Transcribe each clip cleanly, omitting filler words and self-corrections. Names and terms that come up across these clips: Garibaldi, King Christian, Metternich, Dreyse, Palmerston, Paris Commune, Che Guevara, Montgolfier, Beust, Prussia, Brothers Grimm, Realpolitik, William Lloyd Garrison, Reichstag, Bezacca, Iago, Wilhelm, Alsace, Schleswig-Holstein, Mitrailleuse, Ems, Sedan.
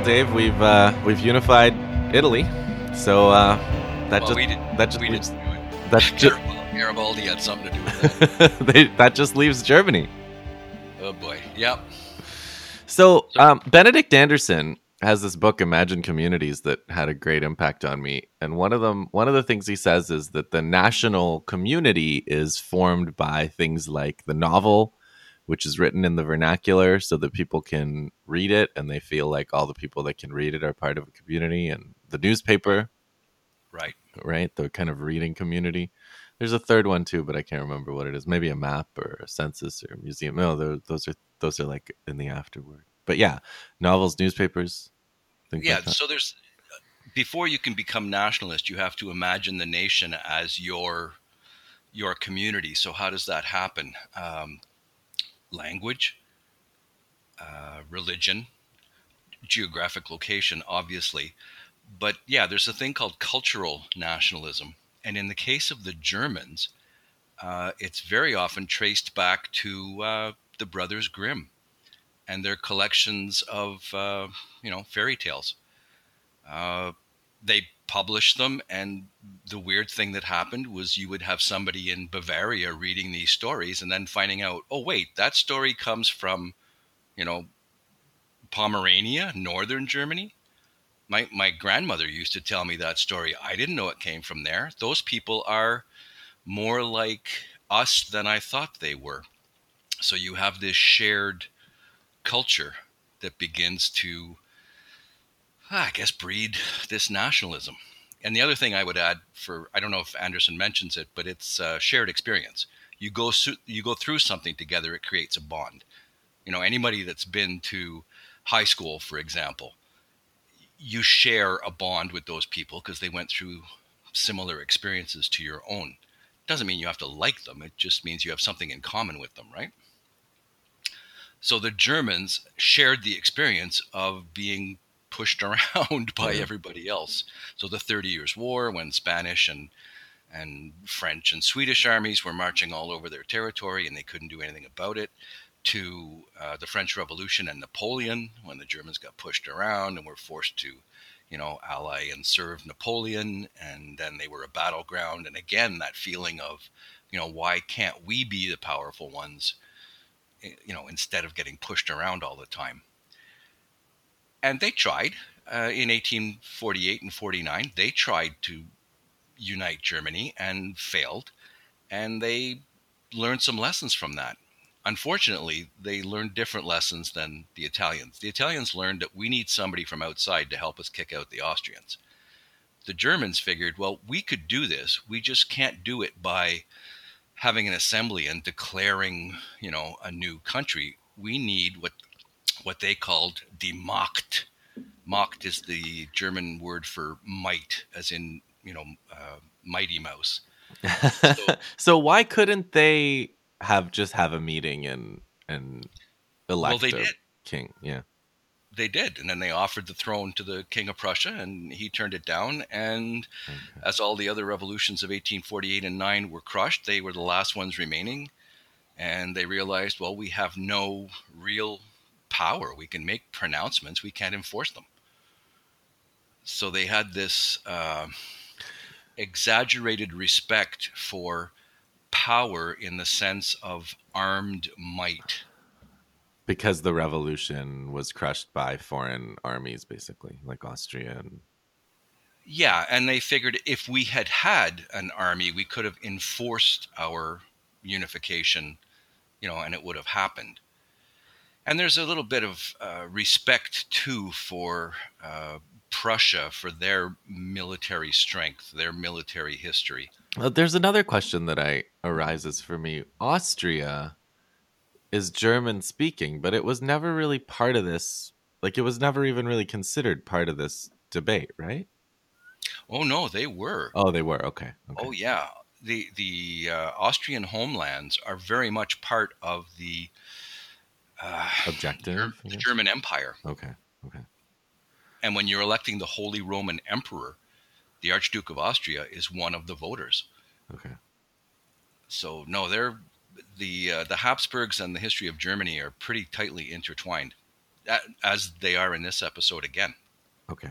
Well, Dave, we've unified Italy, so Garibaldi had something to do with that. That just leaves Germany. Oh boy, yep. So Benedict Anderson has this book, Imagine Communities, that had a great impact on me. And one of the things he says is that the national community is formed by things like the novel, which is written in the vernacular so that people can read it and they feel like all the people that can read it are part of a community, and the newspaper. Right. The kind of reading community. There's a third one too, but I can't remember what it is. Maybe a map or a census or a museum. No, those are like in the afterword. But yeah, novels, newspapers. Things like that. So there's, before you can become nationalist, you have to imagine the nation as your community. So how does that happen? Language, religion, geographic location, obviously. But yeah, there's a thing called cultural nationalism. And in the case of the Germans, it's very often traced back to the Brothers Grimm and their collections of, fairy tales. They published them, and the weird thing that happened was you would have somebody in Bavaria reading these stories and then finding out, oh, wait, that story comes from, Pomerania, northern Germany. My grandmother used to tell me that story. I didn't know it came from there. Those people are more like us than I thought they were. So you have this shared culture that begins to, breed this nationalism. And the other thing I would add for, I don't know if Anderson mentions it, but it's shared experience. You go through something together, it creates a bond. Anybody that's been to high school, for example, you share a bond with those people because they went through similar experiences to your own. Doesn't mean you have to like them. It just means you have something in common with them, right? So the Germans shared the experience of being pushed around by everybody else. So the 30 Years' War, when Spanish and French and Swedish armies were marching all over their territory and they couldn't do anything about it, to the French Revolution and Napoleon, when the Germans got pushed around and were forced to, ally and serve Napoleon, and then they were a battleground. And again, that feeling of, why can't we be the powerful ones, instead of getting pushed around all the time? And they tried in 1848 and 49, they tried to unite Germany and failed, and they learned some lessons from that. Unfortunately, they learned different lessons than the Italians. The Italians learned that we need somebody from outside to help us kick out the Austrians. The Germans figured, well, we could do this. We just can't do it by having an assembly and declaring, a new country. We need what they called die Macht. Macht is the German word for might, as in, Mighty Mouse. So why couldn't they have a meeting and elect a king? Yeah, they did, and then they offered the throne to the King of Prussia, and he turned it down. And as all the other revolutions of 1848 and 9 were crushed, they were the last ones remaining, and they realized, well, we have no real power. We can make pronouncements, we can't enforce them. So they had this exaggerated respect for power in the sense of armed might, because the revolution was crushed by foreign armies, basically, like Austria. And they figured if we had an army, we could have enforced our unification, and it would have happened. And there's a little bit of respect too for Prussia for their military strength, their military history. There's another question that arises for me. Austria is German speaking, but it was never really part of this. Like, it was never even really considered part of this debate, right? Oh no, they were. Oh, they were. Okay. Oh yeah, the Austrian homelands are very much part of the objective, the German Empire. Okay. And when you're electing the Holy Roman Emperor, the Archduke of Austria is one of the voters. Okay. So no, they're the Habsburgs and the history of Germany are pretty tightly intertwined. as they are in this episode again. Okay.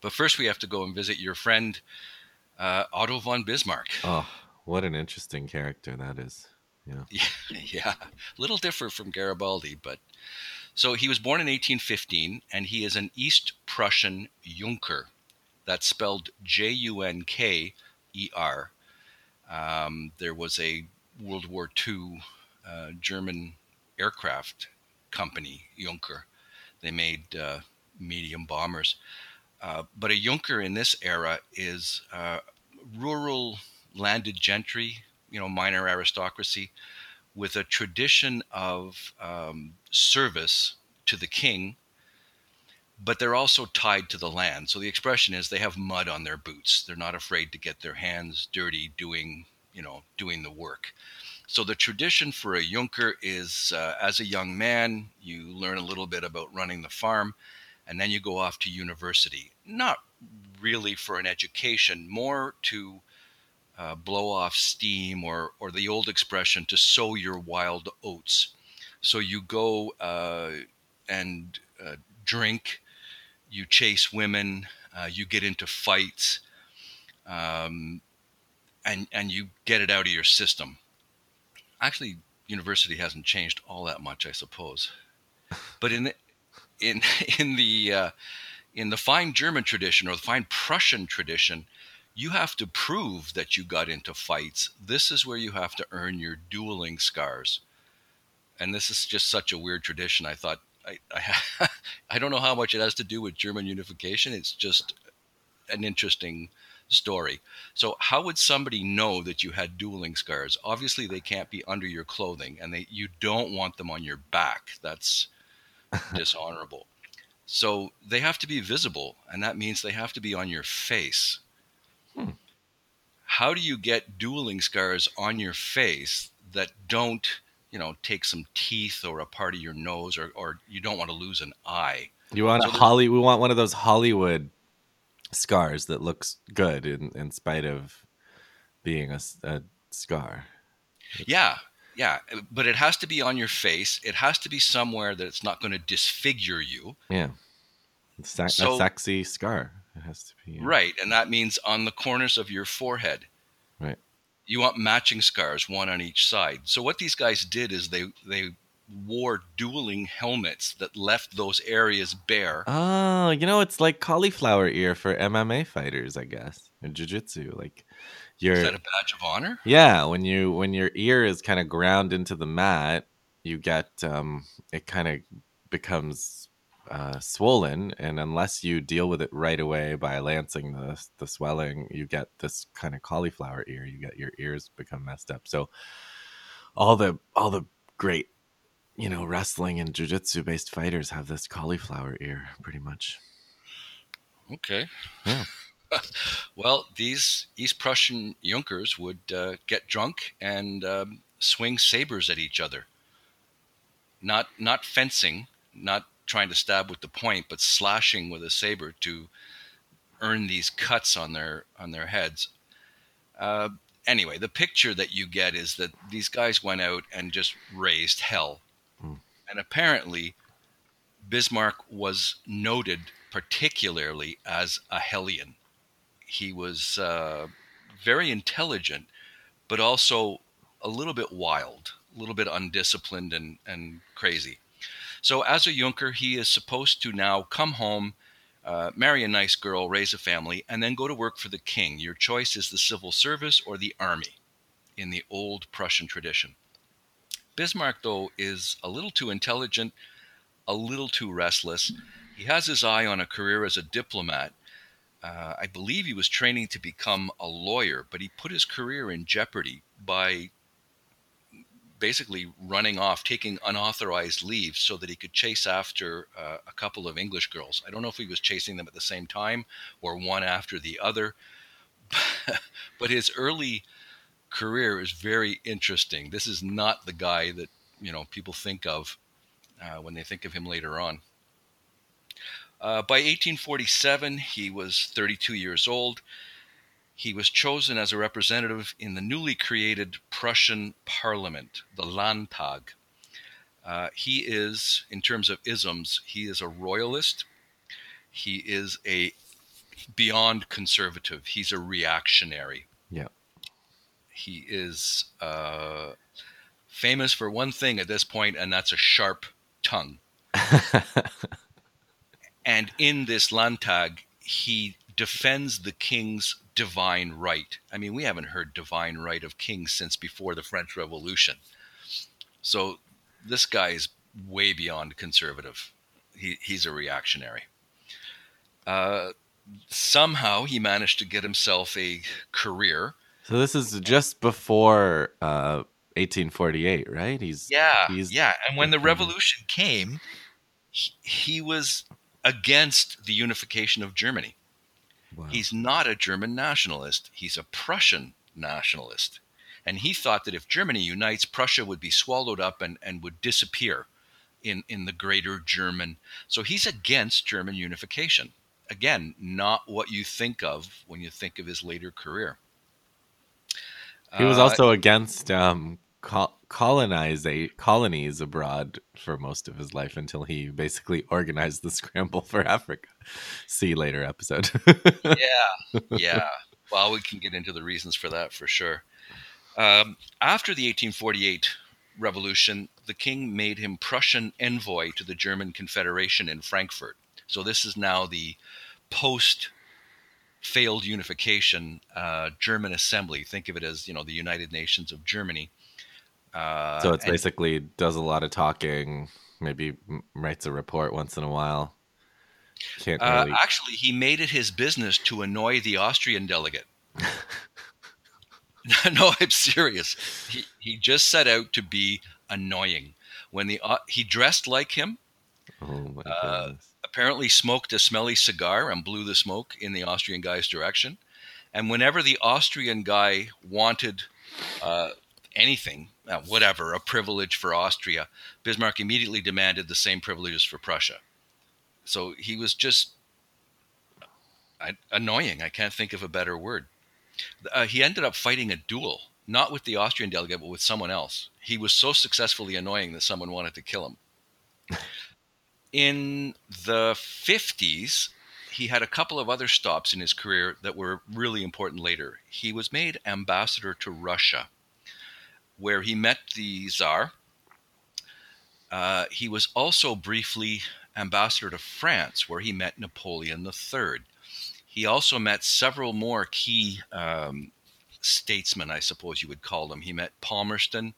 But first we have to go and visit your friend, Otto von Bismarck. Oh, what an interesting character that is. Yeah. Yeah. A little different from Garibaldi, but so he was born in 1815 and he is an East Prussian Junker. That's spelled Junker. There was a World War II German aircraft company, Junker. They made medium bombers. But a Junker in this era is rural landed gentry, you know, minor aristocracy, with a tradition of service to the king, but they're also tied to the land. So the expression is they have mud on their boots. They're not afraid to get their hands dirty doing the work. So the tradition for a Junker is, as a young man, you learn a little bit about running the farm, and then you go off to university. Not really for an education, more to blow off steam, or the old expression, to sow your wild oats. So you go and drink, you chase women, you get into fights, and you get it out of your system. Actually, university hasn't changed all that much, I suppose. But in the fine German tradition, or the fine Prussian tradition, you have to prove that you got into fights. This is where you have to earn your dueling scars. And this is just such a weird tradition. I thought, I don't know how much it has to do with German unification. It's just an interesting story. So how would somebody know that you had dueling scars? Obviously, they can't be under your clothing, and you don't want them on your back. That's dishonorable. So they have to be visible, and that means they have to be on your face. How do you get dueling scars on your face that don't, take some teeth or a part of your nose, or you don't want to lose an eye? We want one of those Hollywood scars that looks good in spite of being a scar. Yeah. But it has to be on your face. It has to be somewhere that it's not going to disfigure you. Yeah. A sexy scar. It has to be. Right. And that means on the corners of your forehead. Right. You want matching scars, one on each side. So what these guys did is they wore dueling helmets that left those areas bare. Oh, it's like cauliflower ear for MMA fighters, I guess, in jiu-jitsu. Is that a badge of honor? Yeah. When your ear is kind of ground into the mat, you get it kind of becomes swollen, and unless you deal with it right away by lancing the swelling, you get this kind of cauliflower ear. You get your ears become messed up. So all the great, wrestling and jiu-jitsu based fighters have this cauliflower ear, pretty much. Okay. Yeah. Well, these East Prussian Junkers would get drunk and swing sabers at each other. Not fencing, not trying to stab with the point, but slashing with a saber to earn these cuts on their heads. Anyway, the picture that you get is that these guys went out and just raised hell. Mm. And apparently Bismarck was noted particularly as a hellion. He was very intelligent, but also a little bit wild, a little bit undisciplined and crazy. So as a Junker, he is supposed to now come home, marry a nice girl, raise a family, and then go to work for the king. Your choice is the civil service or the army in the old Prussian tradition. Bismarck, though, is a little too intelligent, a little too restless. He has his eye on a career as a diplomat. I believe he was training to become a lawyer, but he put his career in jeopardy by basically running off, taking unauthorized leave so that he could chase after a couple of English girls. I don't know if he was chasing them at the same time or one after the other, but his early career is very interesting. This is not the guy that, people think of when they think of him later on. By 1847, he was 32 years old. He was chosen as a representative in the newly created Prussian parliament, the Landtag. He is, in terms of isms, he is a royalist. He is a beyond conservative. He's a reactionary. Yeah. He is famous for one thing at this point, and that's a sharp tongue. And in this Landtag, he defends the king's divine right. I mean, we haven't heard divine right of kings since before the French Revolution. So this guy is way beyond conservative. He's a reactionary. Somehow he managed to get himself a career. So this is just before 1848, right? He's And when the revolution came, he was against the unification of Germany. Wow. He's not a German nationalist. He's a Prussian nationalist. And he thought that if Germany unites, Prussia would be swallowed up and would disappear in the greater German. So he's against German unification. Again, not what you think of when you think of his later career. He was also against colonies abroad for most of his life until he basically organized the scramble for Africa. See later episode. Yeah. Well, we can get into the reasons for that for sure. After the 1848 revolution, the king made him Prussian envoy to the German Confederation in Frankfurt. So this is now the post-failed unification German assembly. Think of it as, the United Nations of Germany. So it basically does a lot of talking, maybe writes a report once in a while. Actually, he made it his business to annoy the Austrian delegate. No, I'm serious. He just set out to be annoying. When he dressed like him, apparently smoked a smelly cigar and blew the smoke in the Austrian guy's direction. And whenever the Austrian guy wanted anything, whatever, a privilege for Austria, Bismarck immediately demanded the same privileges for Prussia. So he was just annoying. I can't think of a better word. He ended up fighting a duel, not with the Austrian delegate, but with someone else. He was so successfully annoying that someone wanted to kill him. In the 50s, he had a couple of other stops in his career that were really important later. He was made ambassador to Russia, where he met the Tsar. He was also briefly ambassador to France, where he met Napoleon III. He also met several more key statesmen, I suppose you would call them. He met Palmerston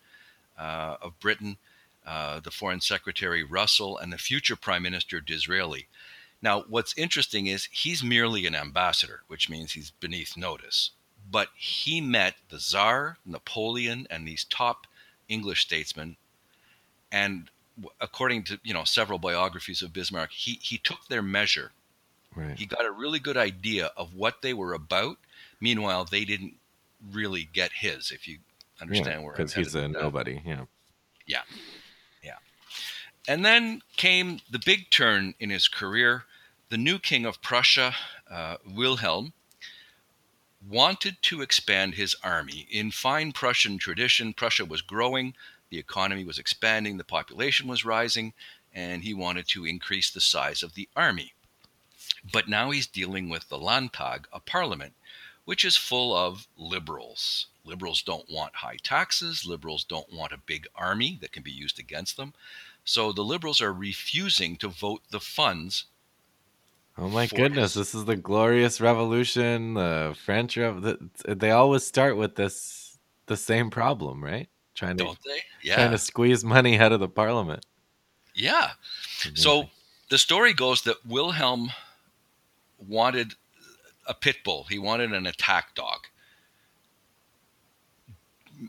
of Britain, the Foreign Secretary Russell, and the future Prime Minister Disraeli. Now, what's interesting is he's merely an ambassador, which means he's beneath notice. But he met the Tsar, Napoleon, and these top English statesmen. And according to several biographies of Bismarck, he took their measure. Right. He got a really good idea of what they were about. Meanwhile, they didn't really get his, if you understand where I'm headed. Because he's a nobody. Yeah. And then came the big turn in his career. The new king of Prussia, Wilhelm, wanted to expand his army. In fine Prussian tradition, Prussia was growing, the economy was expanding, the population was rising, and he wanted to increase the size of the army. But now he's dealing with the Landtag, a parliament, which is full of liberals. Liberals don't want high taxes. Liberals don't want a big army that can be used against them. So the liberals are refusing to vote the funds. Oh my goodness, this is the glorious revolution, the French Revolution. They always start with the same problem, right? Trying to squeeze money out of the parliament. Yeah. So the story goes that Wilhelm wanted a pit bull. He wanted an attack dog.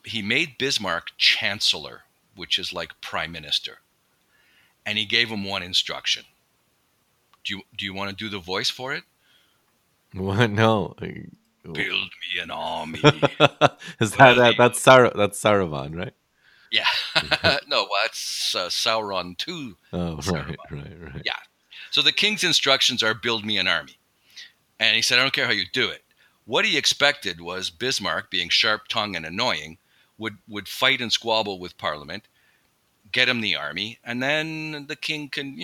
He made Bismarck chancellor, which is like prime minister. And he gave him one instruction. Do you want to do the voice for it? What? No. Build me an army. Is that's Saruman, right? Yeah. No, that's Sauron 2. Oh, right. Yeah. So the king's instructions are build me an army. And he said, I don't care how you do it. What he expected was Bismarck, being sharp-tongued and annoying, would fight and squabble with Parliament, get him the army, and then the king can,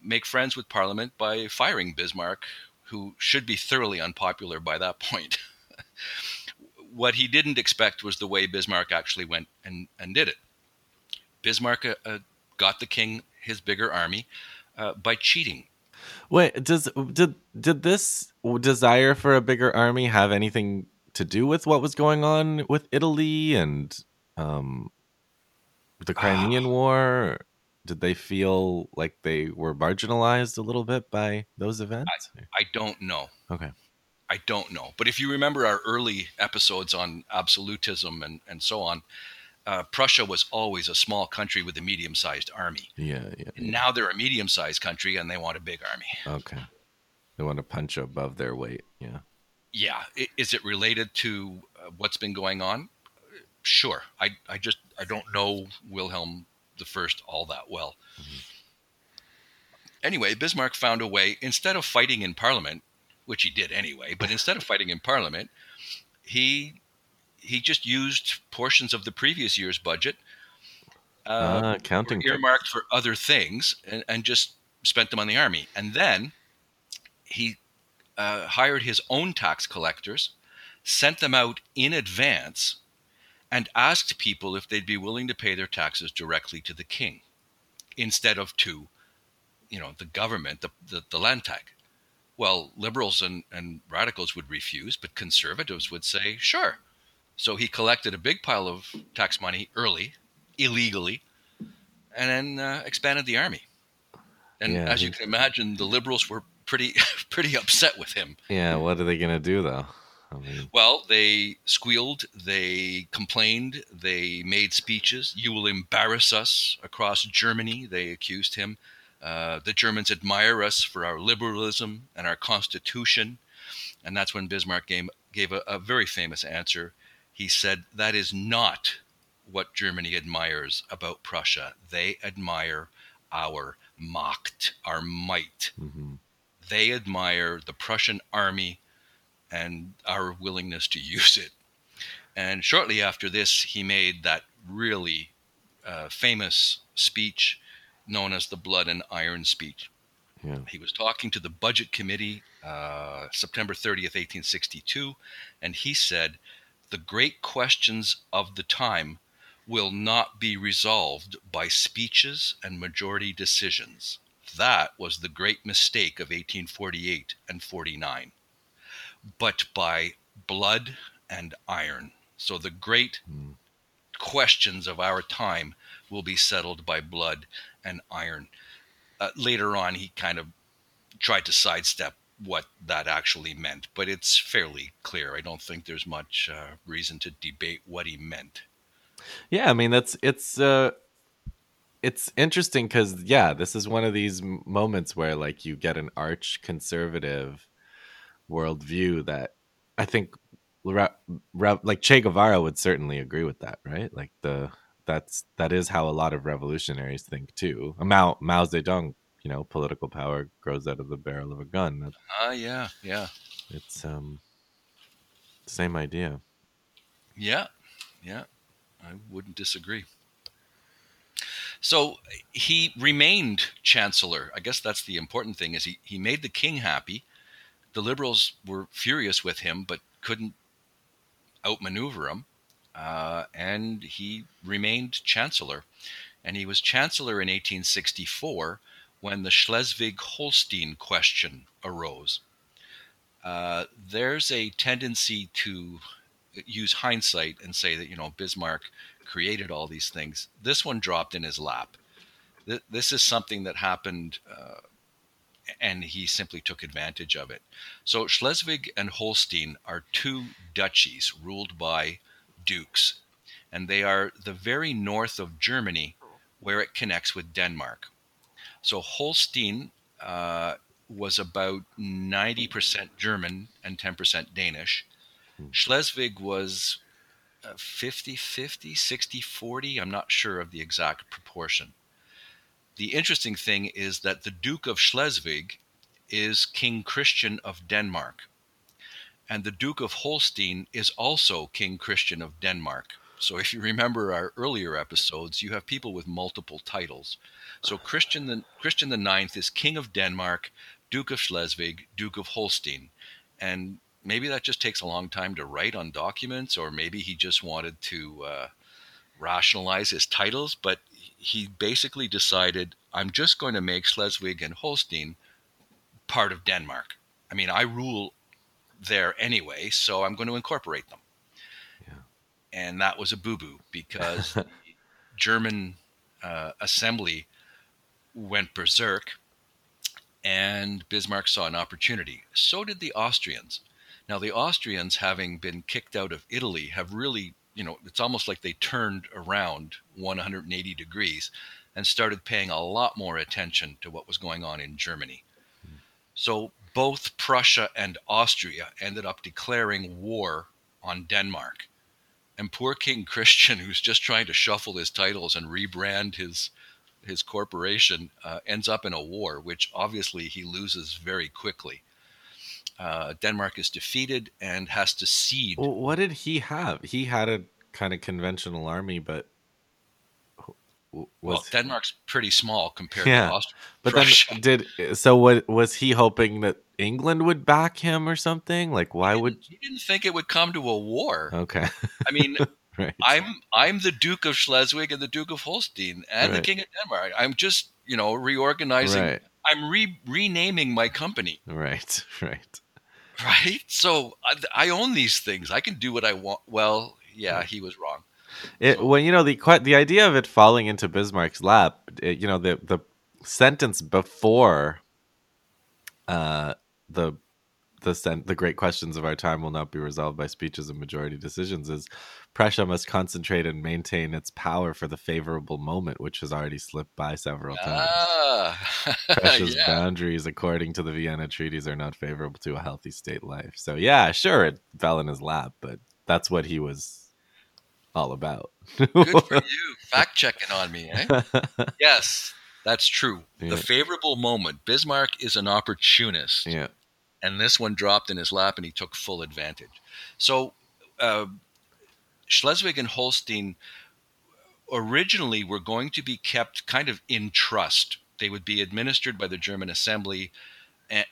make friends with Parliament by firing Bismarck, who should be thoroughly unpopular by that point. What he didn't expect was the way Bismarck actually went and did it. Bismarck got the king his bigger army by cheating. Wait, did this desire for a bigger army have anything to do with what was going on with Italy and the Crimean War? Did they feel like they were marginalized a little bit by those events? I don't know. Okay. I don't know. But if you remember our early episodes on absolutism and so on, Prussia was always a small country with a medium-sized army. Yeah. And now they're a medium-sized country and they want a big army. Okay. They want to punch above their weight. Yeah. Yeah. Is it related to what's been going on? Sure. I don't know Wilhelm I all that well. Mm-hmm. Anyway, Bismarck found a way, instead of fighting in Parliament, which he did anyway, but instead of fighting in Parliament, he just used portions of the previous year's budget earmarked for other things and just spent them on the army. And then he hired his own tax collectors, sent them out in advance, and asked people if they'd be willing to pay their taxes directly to the king instead of to, the government, the Landtag. Well, liberals and radicals would refuse, but conservatives would say, sure. So he collected a big pile of tax money early, illegally, and then expanded the army. And as you can imagine, the liberals were pretty upset with him. Yeah, what are they going to do, though? Well, they squealed, they complained, they made speeches. You will embarrass us across Germany, they accused him. The Germans admire us for our liberalism and our constitution. And that's when Bismarck gave a very famous answer. He said, that is not what Germany admires about Prussia. They admire our Macht, our might. Mm-hmm. They admire the Prussian army and our willingness to use it. And shortly after this, he made that really famous speech known as the Blood and Iron Speech. Yeah. He was talking to the Budget Committee September 30th, 1862, and he said, the great questions of the time will not be resolved by speeches and majority decisions. That was the great mistake of 1848 and 49. But by blood and iron. So the great questions of our time will be settled by blood and iron. Later on, he kind of tried to sidestep what that actually meant, but it's fairly clear. I don't think there's much reason to debate what he meant. Yeah, I mean, it's interesting because, this is one of these moments where, like, you get an arch-conservative worldview that I think like Che Guevara would certainly agree with that, right? Like that is how a lot of revolutionaries think too. Mao Zedong, political power grows out of the barrel of a gun. Yeah. It's same idea. Yeah. I wouldn't disagree. So he remained chancellor. I guess that's the important thing is he made the king happy. The liberals were furious with him, but couldn't outmaneuver him. And he remained chancellor. And he was chancellor in 1864 when the Schleswig-Holstein question arose. There's a tendency to use hindsight and say that, Bismarck created all these things. This one dropped in his lap. This is something that happened and he simply took advantage of it. So Schleswig and Holstein are two duchies ruled by dukes, and they are the very north of Germany where it connects with Denmark. So Holstein was about 90% German and 10% Danish. Schleswig was 50-50, 60-40. I'm not sure of the exact proportion. The interesting thing is that the Duke of Schleswig is King Christian of Denmark, and the Duke of Holstein is also King Christian of Denmark. So if you remember our earlier episodes, you have people with multiple titles. So Christian the Ninth is King of Denmark, Duke of Schleswig, Duke of Holstein. And maybe that just takes a long time to write on documents, or maybe he just wanted to rationalize his titles, but he basically decided, I'm just going to make Schleswig and Holstein part of Denmark. I mean, I rule there anyway, so I'm going to incorporate them. Yeah. And that was a boo-boo because the German assembly went berserk and Bismarck saw an opportunity. So did the Austrians. Now, the Austrians, having been kicked out of Italy, have really, you know, it's almost like they turned around 180 degrees and started paying a lot more attention to what was going on in Germany. So both Prussia and Austria ended up declaring war on Denmark. And poor King Christian, who's just trying to shuffle his titles and rebrand his corporation, ends up in a war, which obviously he loses very quickly. Denmark is defeated and has to cede. Well, what did he have? He had a kind of conventional army, but Denmark's pretty small compared to Austria. But then was he hoping that England would back him or something? Like, he didn't think it would come to a war. Okay. I mean, right. I'm the Duke of Schleswig and the Duke of Holstein and the King of Denmark. I'm just, reorganizing. Right. I'm renaming my company. Right? So I own these things. I can do what I want. Well, yeah, he was wrong. The idea of it falling into Bismarck's lap, the sentence before the great questions of our time will not be resolved by speeches and majority decisions is Prussia must concentrate and maintain its power for the favorable moment, which has already slipped by several times. Prussia's boundaries, according to the Vienna treaties, are not favorable to a healthy state life. So yeah, sure, it fell in his lap, but that's what he was all about. Good for you. Fact checking on me, eh? Yes, that's true. Yeah. The favorable moment. Bismarck is an opportunist. Yeah. And this one dropped in his lap and he took full advantage. So Schleswig and Holstein originally were going to be kept kind of in trust. They would be administered by the German assembly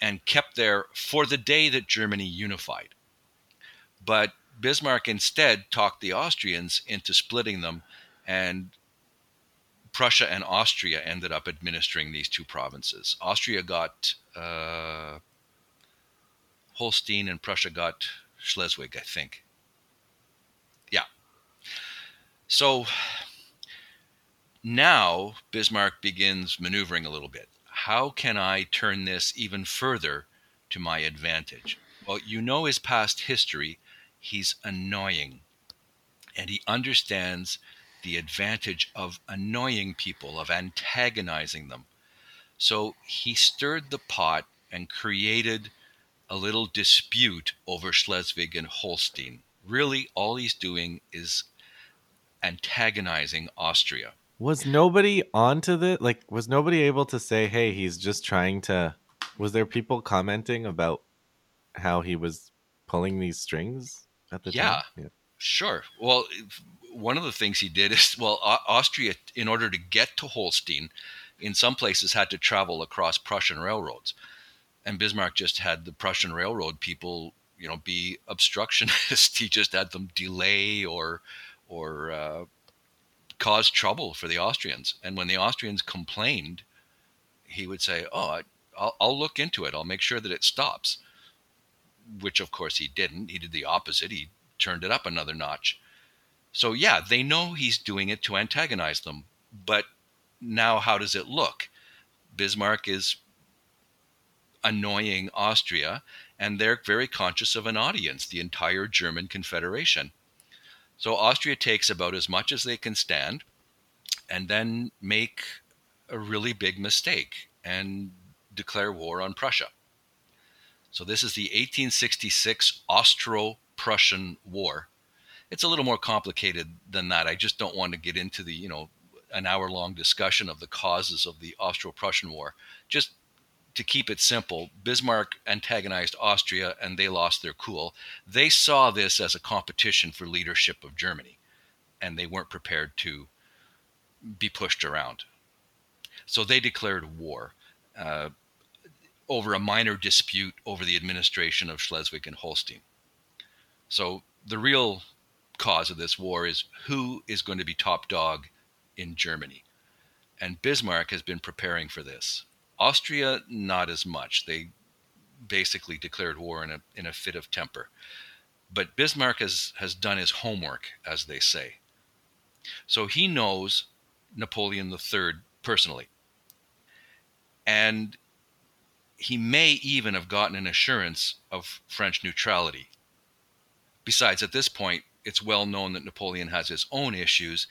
and kept there for the day that Germany unified. But Bismarck instead talked the Austrians into splitting them, and Prussia and Austria ended up administering these two provinces. Austria got Holstein and Prussia got Schleswig, I think. Yeah. So now Bismarck begins maneuvering a little bit. How can I turn this even further to my advantage? Well, his past history. He's annoying, and he understands the advantage of annoying people, of antagonizing them. So he stirred the pot and created a little dispute over Schleswig and Holstein. Really, all he's doing is antagonizing Austria. Was nobody onto this? Like, was nobody able to say, hey, he's just trying to... Was there people commenting about how he was pulling these strings? At the time? Yeah, sure. Well, one of the things he did is, Austria, in order to get to Holstein, in some places had to travel across Prussian railroads. And Bismarck just had the Prussian railroad people, be obstructionist. He just had them delay or cause trouble for the Austrians. And when the Austrians complained, he would say, oh, I'll look into it. I'll make sure that it stops. Which, of course, he didn't. He did the opposite. He turned it up another notch. So, yeah, they know he's doing it to antagonize them. But now how does it look? Bismarck is annoying Austria, and they're very conscious of an audience, the entire German Confederation. So Austria takes about as much as they can stand and then make a really big mistake and declare war on Prussia. So this is the 1866 Austro-Prussian War. It's a little more complicated than that. I just don't want to get into the, an hour-long discussion of the causes of the Austro-Prussian War. Just to keep it simple, Bismarck antagonized Austria and they lost their cool. They saw this as a competition for leadership of Germany. and they weren't prepared to be pushed around. So they declared war over a minor dispute over the administration of Schleswig and Holstein. So the real cause of this war is who is going to be top dog in Germany. And Bismarck has been preparing for this. Austria, not as much. They basically declared war in a fit of temper. But Bismarck has done his homework, as they say. So he knows Napoleon III personally. And he may even have gotten an assurance of French neutrality. Besides, at this point, it's well known that Napoleon has his own issues,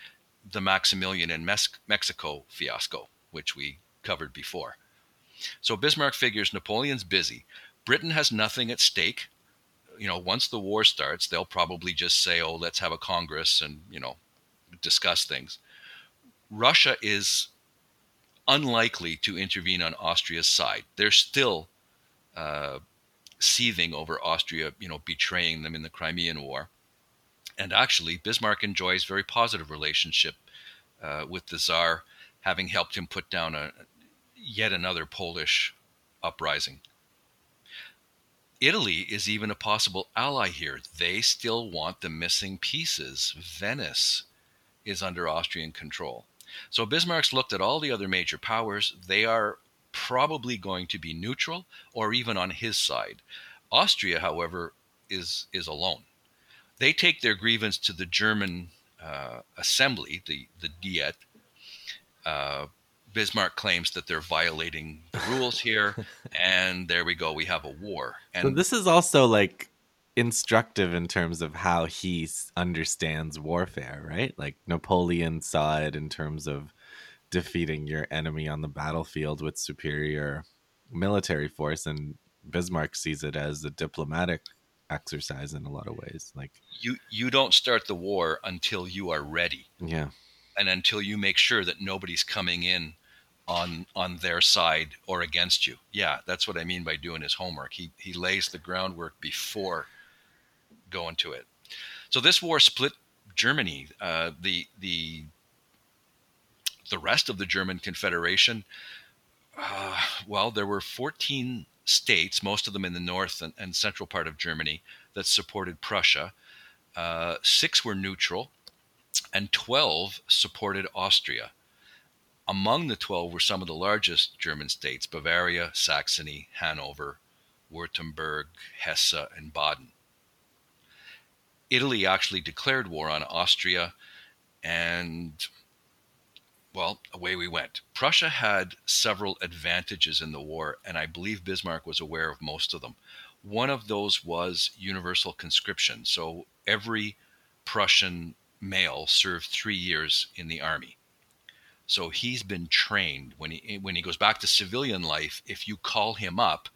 the Maximilian and Mexico fiasco, which we covered before. So Bismarck figures Napoleon's busy. Britain has nothing at stake. You know, once the war starts, they'll probably just say, oh, let's have a Congress and, you know, discuss things. Russia is unlikely to intervene on Austria's side. They're still seething over Austria, you know, betraying them in the Crimean War. And actually, Bismarck enjoys very positive relationship with the Tsar, having helped him put down yet another Polish uprising. Italy is even a possible ally here. They still want the missing pieces. Venice is under Austrian control. So Bismarck's looked at all the other major powers. They are probably going to be neutral or even on his side. Austria, however, is alone. They take their grievance to the German assembly, the Diet. Bismarck claims that they're violating the rules here, and there we go, we have a war. And so this is also like instructive in terms of how he understands warfare, right? Like Napoleon saw it in terms of defeating your enemy on the battlefield with superior military force, and Bismarck sees it as a diplomatic exercise in a lot of ways. Like you don't start the war until you are ready. Yeah. And until you make sure that nobody's coming in on their side or against you. Yeah, that's what I mean by doing his homework. He lays the groundwork before going to it. So this war split Germany. The rest of the German Confederation, there were 14 states, most of them in the north and central part of Germany, that supported Prussia. 6 were neutral, and 12 supported Austria. Among the 12 were some of the largest German states, Bavaria, Saxony, Hanover, Württemberg, Hesse, and Baden. Italy actually declared war on Austria, and away we went. Prussia had several advantages in the war, and I believe Bismarck was aware of most of them. One of those was universal conscription. So every Prussian male served 3 years in the army. So he's been trained. When he goes back to civilian life, if you call him up,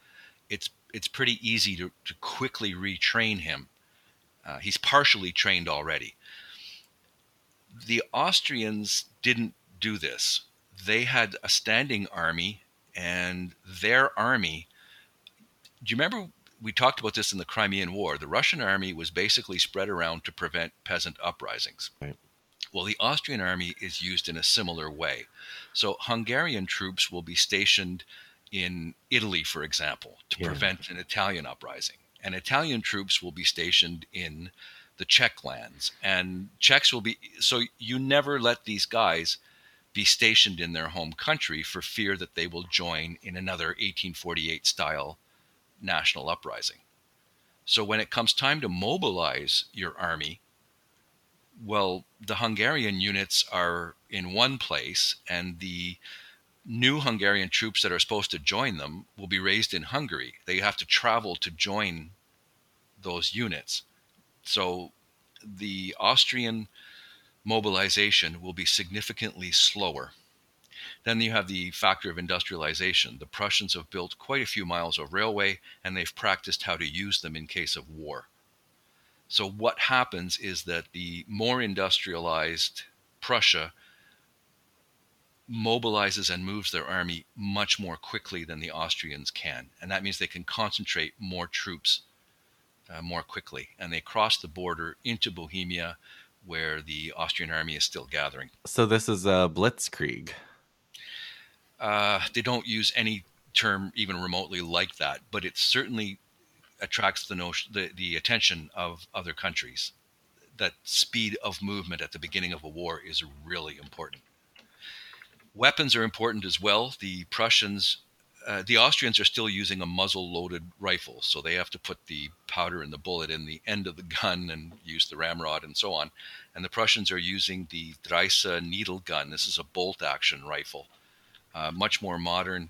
it's pretty easy to quickly retrain him. He's partially trained already. The Austrians didn't do this. They had a standing army, and their army, do you remember we talked about this in the Crimean War? The Russian army was basically spread around to prevent peasant uprisings. Right. Well, the Austrian army is used in a similar way. So Hungarian troops will be stationed in Italy, for example, to prevent an Italian uprising. And Italian troops will be stationed in the Czech lands. And Czechs will be... So you never let these guys be stationed in their home country for fear that they will join in another 1848-style national uprising. So when it comes time to mobilize your army, the Hungarian units are in one place, and the new Hungarian troops that are supposed to join them will be raised in Hungary. They have to travel to join those units. So the Austrian mobilization will be significantly slower. Then you have the factor of industrialization. The Prussians have built quite a few miles of railway, and they've practiced how to use them in case of war. So what happens is that the more industrialized Prussia mobilizes and moves their army much more quickly than the Austrians can. And that means they can concentrate more troops more quickly. And they cross the border into Bohemia, where the Austrian army is still gathering. So this is a blitzkrieg. They don't use any term even remotely like that, but it certainly attracts the notion, the attention of other countries. That speed of movement at the beginning of a war is really important. Weapons are important as well. The Prussians, the Austrians are still using a muzzle-loaded rifle, so they have to put the powder and the bullet in the end of the gun and use the ramrod and so on. And the Prussians are using the Dreyse needle gun. This is a bolt-action rifle, much more modern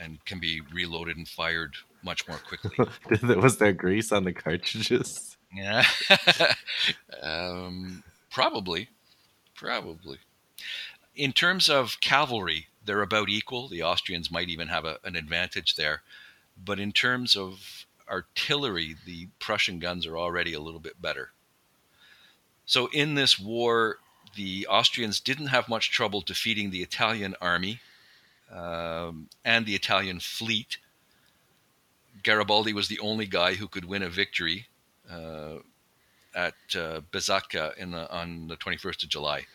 and can be reloaded and fired much more quickly. Was there grease on the cartridges? Yeah, probably. In terms of cavalry, they're about equal. The Austrians might even have an advantage there. But in terms of artillery, the Prussian guns are already a little bit better. So in this war, the Austrians didn't have much trouble defeating the Italian army and the Italian fleet. Garibaldi was the only guy who could win a victory at Bezacca on the 21st of July.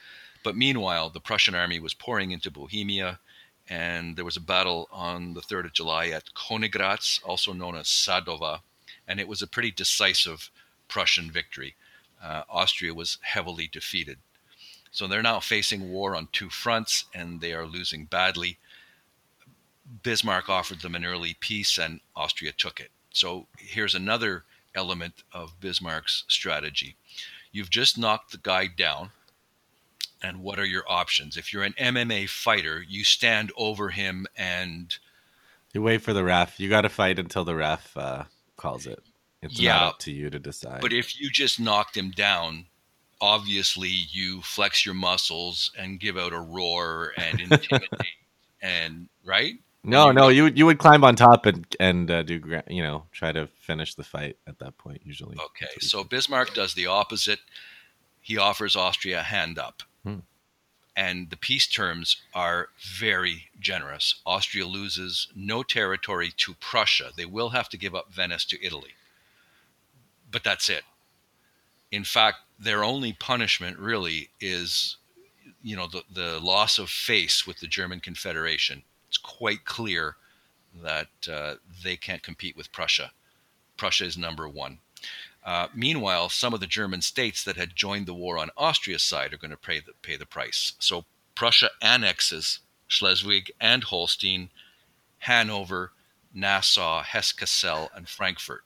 But meanwhile, the Prussian army was pouring into Bohemia, and there was a battle on the 3rd of July at Königgrätz, also known as Sadowa, and it was a pretty decisive Prussian victory. Austria was heavily defeated. So they're now facing war on two fronts, and they are losing badly. Bismarck offered them an early peace, and Austria took it. So here's another element of Bismarck's strategy. You've just knocked the guy down. And what are your options? If you're an MMA fighter, you stand over him and... You wait for the ref. You got to fight until the ref calls it. It's not up to you to decide. But if you just knocked him down, obviously you flex your muscles and give out a roar and intimidate. And right? No, you would climb on top and do, try to finish the fight at that point usually. Okay, so Bismarck does the opposite. He offers Austria a hand up. And the peace terms are very generous. Austria loses no territory to Prussia. They will have to give up Venice to Italy. But that's it. In fact, their only punishment really is, the loss of face with the German Confederation. It's quite clear that they can't compete with Prussia. Prussia is number one. Meanwhile, some of the German states that had joined the war on Austria's side are going to pay the price. So Prussia annexes Schleswig and Holstein, Hanover, Nassau, Hesse-Kassel, and Frankfurt.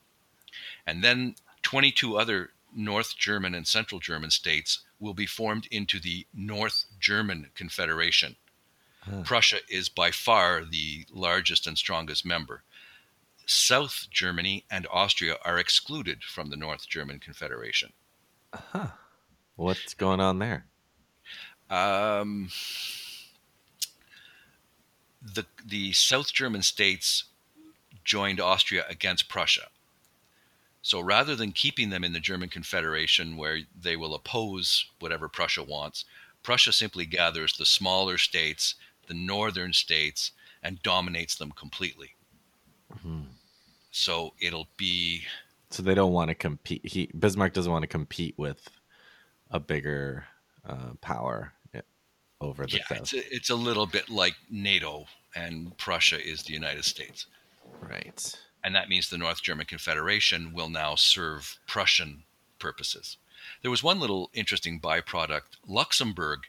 And then 22 other North German and Central German states will be formed into the North German Confederation. Prussia is by far the largest and strongest member. South Germany and Austria are excluded from the North German Confederation. What's going on there? The South German states joined Austria against Prussia. So rather than keeping them in the German Confederation where they will oppose whatever Prussia wants, Prussia simply gathers the smaller states, the northern states, and dominates them completely. So it'll be... So they don't want to compete. Bismarck doesn't want to compete with a bigger power over the South. It's a little bit like NATO and Prussia is the United States. Right. And that means the North German Confederation will now serve Prussian purposes. There was one little interesting byproduct. Luxembourg,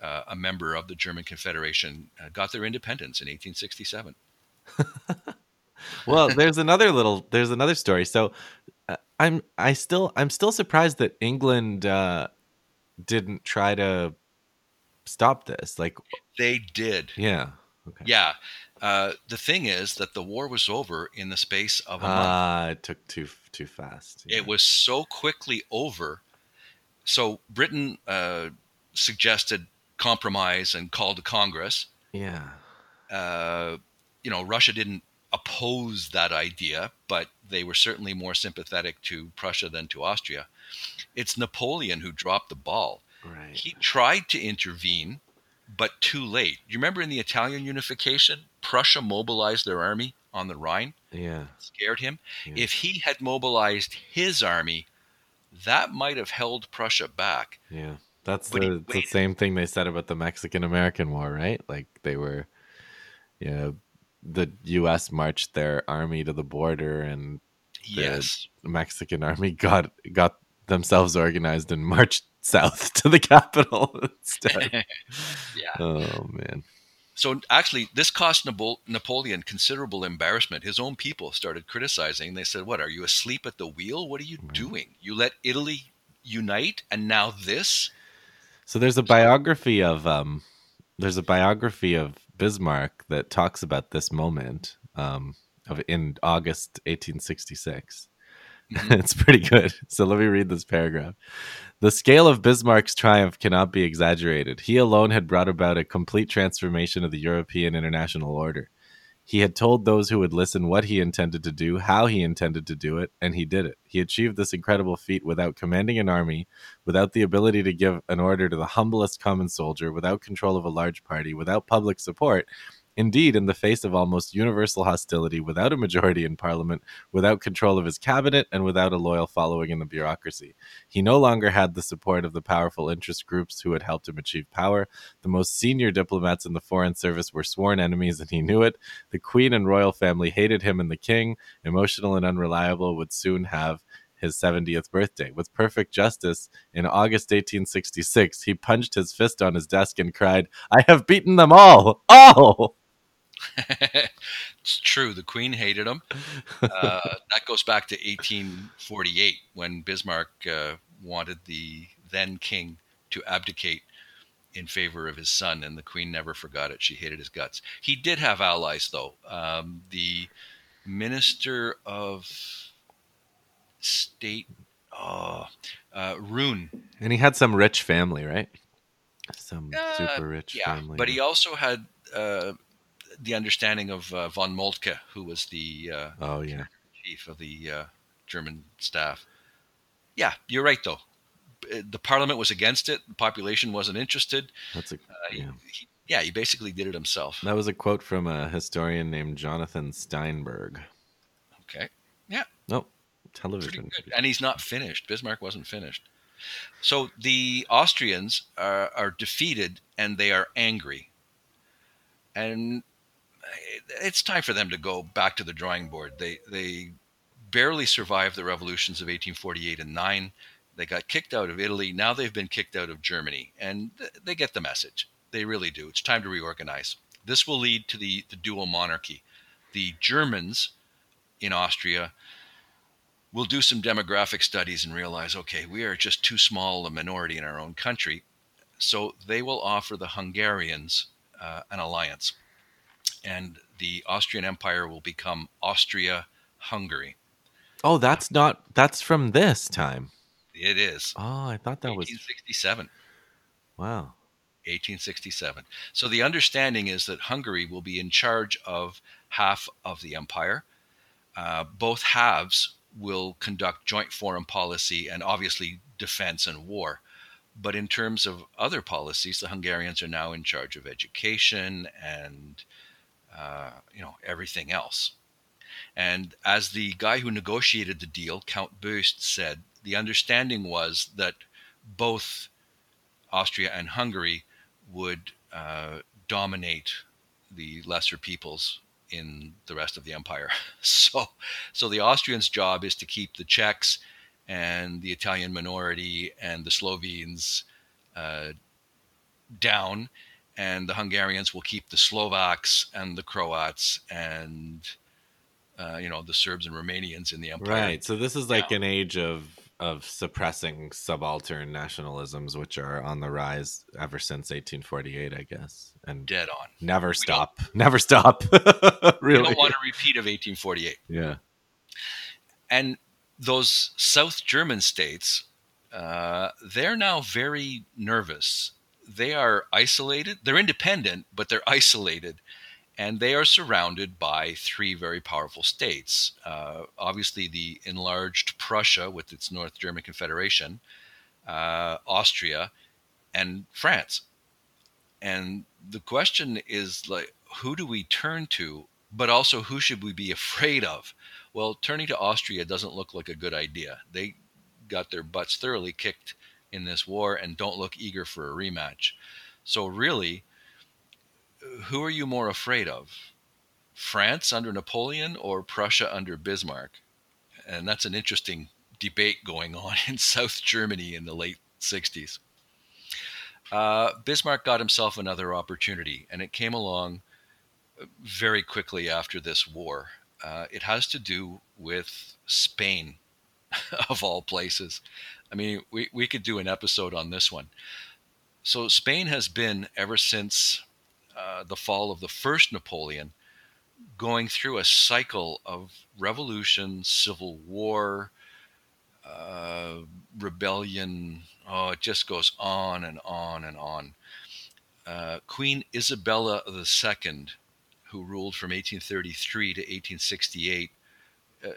a member of the German Confederation, got their independence in 1867. Well, there's another story. So I'm still surprised that England didn't try to stop this. Like they did. Yeah. Okay. Yeah. The thing is that the war was over in the space of a month. It took too fast. Yeah. It was so quickly over. So Britain suggested compromise and called a Congress. Yeah. Russia didn't oppose that idea, but they were certainly more sympathetic to Prussia than to Austria. It's Napoleon who dropped the ball. Right. He tried to intervene, but too late. You remember in the Italian unification, Prussia mobilized their army on the Rhine? Yeah. It scared him. Yeah. If he had mobilized his army, that might have held Prussia back. Yeah, that's the same thing they said about the Mexican-American War, right? Like they were, you know, the U.S. marched their army to the border, and the Mexican army got themselves organized and marched south to the capital instead. Yeah. Oh man. So actually, this cost Napoleon considerable embarrassment. His own people started criticizing. They said, "What, are you asleep at the wheel? What are you doing? You let Italy unite, and now this?" So there's a biography of Bismarck that talks about this moment in August 1866. It's pretty good. So let me read this paragraph. The scale of Bismarck's triumph cannot be exaggerated. He alone had brought about a complete transformation of the European international order. He had told those who would listen what he intended to do, how he intended to do it, and he did it. He achieved this incredible feat without commanding an army, without the ability to give an order to the humblest common soldier, without control of a large party, without public support. Indeed, in the face of almost universal hostility, without a majority in parliament, without control of his cabinet, and without a loyal following in the bureaucracy, he no longer had the support of the powerful interest groups who had helped him achieve power. The most senior diplomats in the foreign service were sworn enemies, and he knew it. The Queen and royal family hated him, and the King, emotional and unreliable, would soon have his 70th birthday. With perfect justice, in August 1866, he punched his fist on his desk and cried, "I have beaten them all! All!" It's true. The Queen hated him. That goes back to 1848 when Bismarck wanted the then king to abdicate in favor of his son, and the Queen never forgot it. She hated his guts. He did have allies, though. The Minister of State, Roon. And he had some rich family, right? Some super rich family. But he also had... the understanding of von Moltke, who was the chief of the German staff. Yeah, you're right, though. The parliament was against it. The population wasn't interested. He basically did it himself. That was a quote from a historian named Jonathan Steinberg. Okay. Yeah. No, television. And he's not finished. Bismarck wasn't finished. So the Austrians are defeated, and they are angry. And it's time for them to go back to the drawing board. They barely survived the revolutions of 1848 and 9. They got kicked out of Italy. Now they've been kicked out of Germany. And they get the message. They really do. It's time to reorganize. This will lead to the dual monarchy. The Germans in Austria will do some demographic studies and realize, okay, we are just too small a minority in our own country. So they will offer the Hungarians an alliance, and the Austrian Empire will become Austria-Hungary. Oh, that's from this time. It is. Oh, I thought that 1867. Wow. 1867. So the understanding is that Hungary will be in charge of half of the empire. Both halves will conduct joint foreign policy and obviously defense and war. But in terms of other policies, the Hungarians are now in charge of education and everything else. And as the guy who negotiated the deal, Count Beust, said, the understanding was that both Austria and Hungary would dominate the lesser peoples in the rest of the empire. So the Austrians' job is to keep the Czechs and the Italian minority and the Slovenes down, and the Hungarians will keep the Slovaks and the Croats and the Serbs and Romanians in the empire. Right. So this is like an age of suppressing subaltern nationalisms, which are on the rise ever since 1848, I guess. And dead on. Never stop. Really. We don't want a repeat of 1848. Yeah. And those South German states, they're now very nervous. They are isolated. They're independent, but they're isolated. And they are surrounded by three very powerful states. Obviously, the enlarged Prussia with its North German Confederation, Austria, and France. And the question is, like, who do we turn to? But also, who should we be afraid of? Well, turning to Austria doesn't look like a good idea. They got their butts thoroughly kicked in this war and don't look eager for a rematch. So really, who are you more afraid of? France under Napoleon or Prussia under Bismarck? And that's an interesting debate going on in South Germany in the late 60s. Bismarck got himself another opportunity, and it came along very quickly after this war. It has to do with Spain, of all places. I mean, we could do an episode on this one. So Spain has been, ever since the fall of the first Napoleon, going through a cycle of revolution, civil war, rebellion. Oh, it just goes on and on and on. Queen Isabella II, who ruled from 1833 to 1868,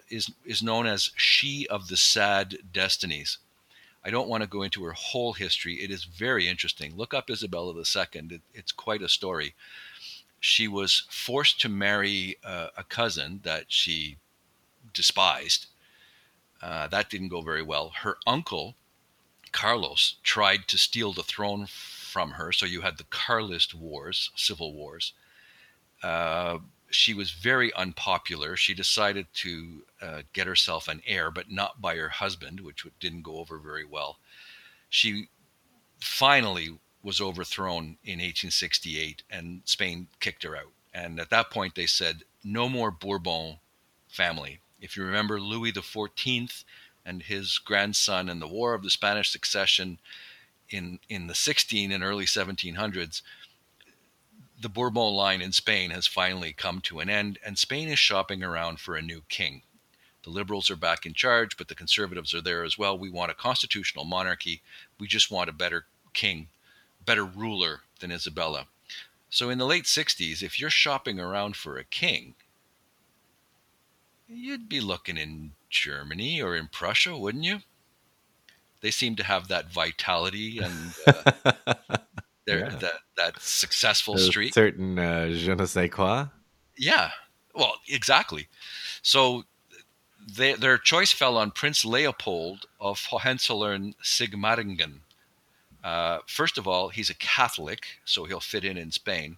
is known as She of the Sad Destinies. I don't want to go into her whole history. It is very interesting. Look up Isabella II. It's quite a story. She was forced to marry a cousin that she despised. That didn't go very well. Her uncle, Carlos, tried to steal the throne from her. So you had the Carlist Wars, civil wars. She was very unpopular. She decided to get herself an heir, but not by her husband, which didn't go over very well. She finally was overthrown in 1868, and Spain kicked her out. And at that point, they said, no more Bourbon family. If you remember Louis XIV and his grandson and the War of the Spanish Succession in the 16 and early 1700s, the Bourbon line in Spain has finally come to an end, and Spain is shopping around for a new king. The liberals are back in charge, but the conservatives are there as well. We want a constitutional monarchy. We just want a better king, better ruler than Isabella. So in the late 60s, if you're shopping around for a king, you'd be looking in Germany or in Prussia, wouldn't you? They seem to have that vitality and that successful streak. Certain je ne sais quoi. Yeah, well, exactly. So their choice fell on Prince Leopold of Hohenzollern-Sigmaringen. First of all, he's a Catholic, so he'll fit in Spain.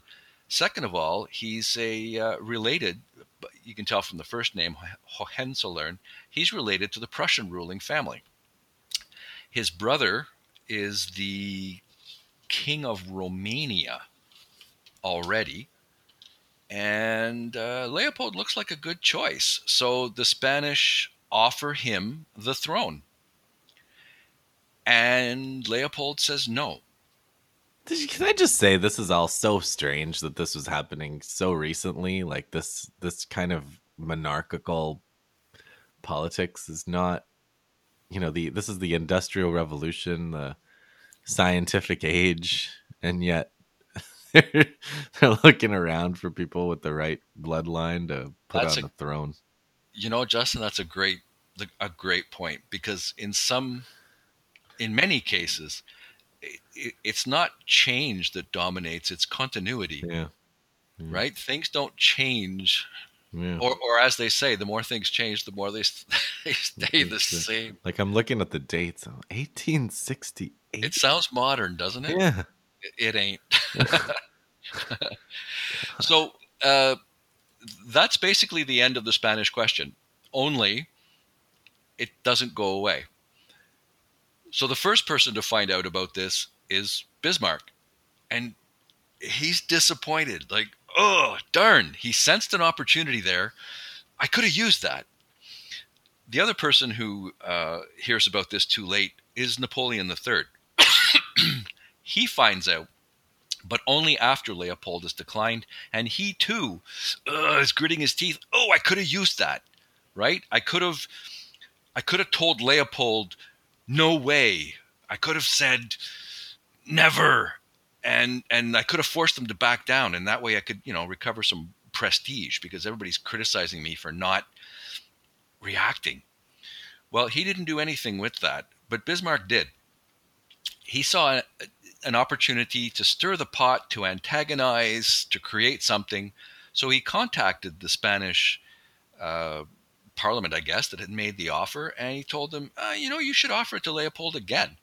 Second of all, he's a related, you can tell from the first name, Hohenzollern, he's related to the Prussian ruling family. His brother is the King of Romania already, and Leopold looks like a good choice. So the Spanish offer him the throne, and Leopold says no. Can I just say this is all so strange that this was happening so recently? Like this kind of monarchical politics is not, you know, this is the Industrial Revolution, the scientific age, and yet they're looking around for people with the right bloodline to put on the throne. You know, Justin, that's a great point, because in many cases, it's not change that dominates; it's continuity. Yeah. Yeah. Right? Things don't change, yeah. or as they say, the more things change, the more they stay the same. Like, I'm looking at the dates, 1868. It sounds modern, doesn't it? Yeah. It ain't. So that's basically the end of the Spanish question, only it doesn't go away. So the first person to find out about this is Bismarck, and he's disappointed. Like, oh, darn, he sensed an opportunity there. I could have used that. The other person who hears about this too late is Napoleon III. He finds out, but only after Leopold has declined, and he too is gritting his teeth. Oh, I could have used that, right? I could have told Leopold, no way. I could have said never, and I could have forced them to back down, and that way I could, you know, recover some prestige, because everybody's criticizing me for not reacting. Well, he didn't do anything with that, but Bismarck did. He saw an opportunity to stir the pot, to antagonize, to create something. So he contacted the Spanish parliament, I guess, that had made the offer. And he told them, you should offer it to Leopold again.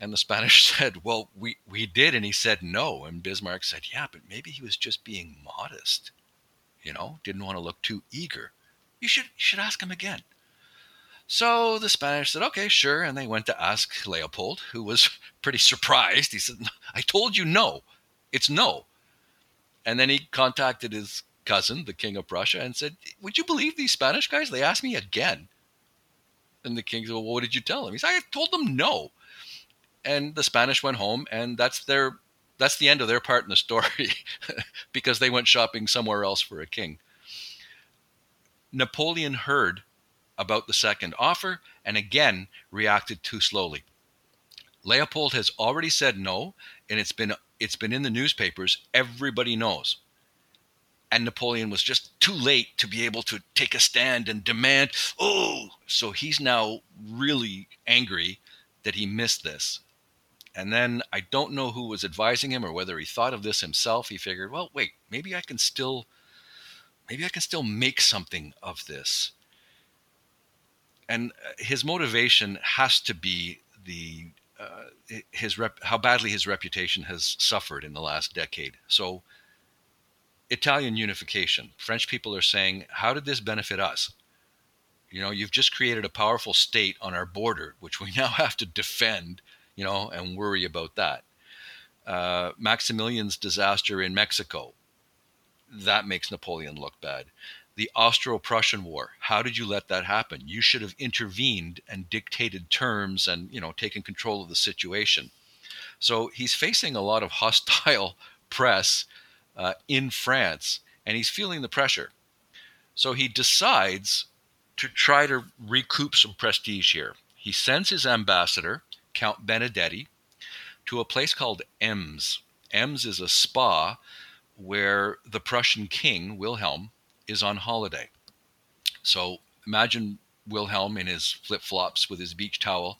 And the Spanish said, well, we did. And he said no. And Bismarck said, yeah, but maybe he was just being modest, didn't want to look too eager. You should ask him again. So the Spanish said, okay, sure. And they went to ask Leopold, who was pretty surprised. He said, I told you no. It's no. And then he contacted his cousin, the King of Prussia, and said, would you believe these Spanish guys? They asked me again. And the king said, well, what did you tell them? He said, I told them no. And the Spanish went home, and that's the end of their part in the story because they went shopping somewhere else for a king. Napoleon heard about the second offer and again reacted too slowly. Leopold has already said no, and it's been in the newspapers. Everybody knows. And Napoleon was just too late to be able to take a stand and demand. Oh, so he's now really angry that he missed this. And then I don't know who was advising him or whether he thought of this himself. He figured, well, wait, maybe I can still make something of this. And his motivation has to be how badly his reputation has suffered in the last decade. So Italian unification. French people are saying, how did this benefit us? You've just created a powerful state on our border, which we now have to defend, and worry about that. Maximilian's disaster in Mexico. That makes Napoleon look bad. The Austro-Prussian War. How did you let that happen? You should have intervened and dictated terms and, taken control of the situation. So he's facing a lot of hostile press in France, and he's feeling the pressure. So he decides to try to recoup some prestige here. He sends his ambassador, Count Benedetti, to a place called Ems. Ems is a spa where the Prussian king, Wilhelm, is on holiday. So imagine Wilhelm in his flip-flops with his beach towel,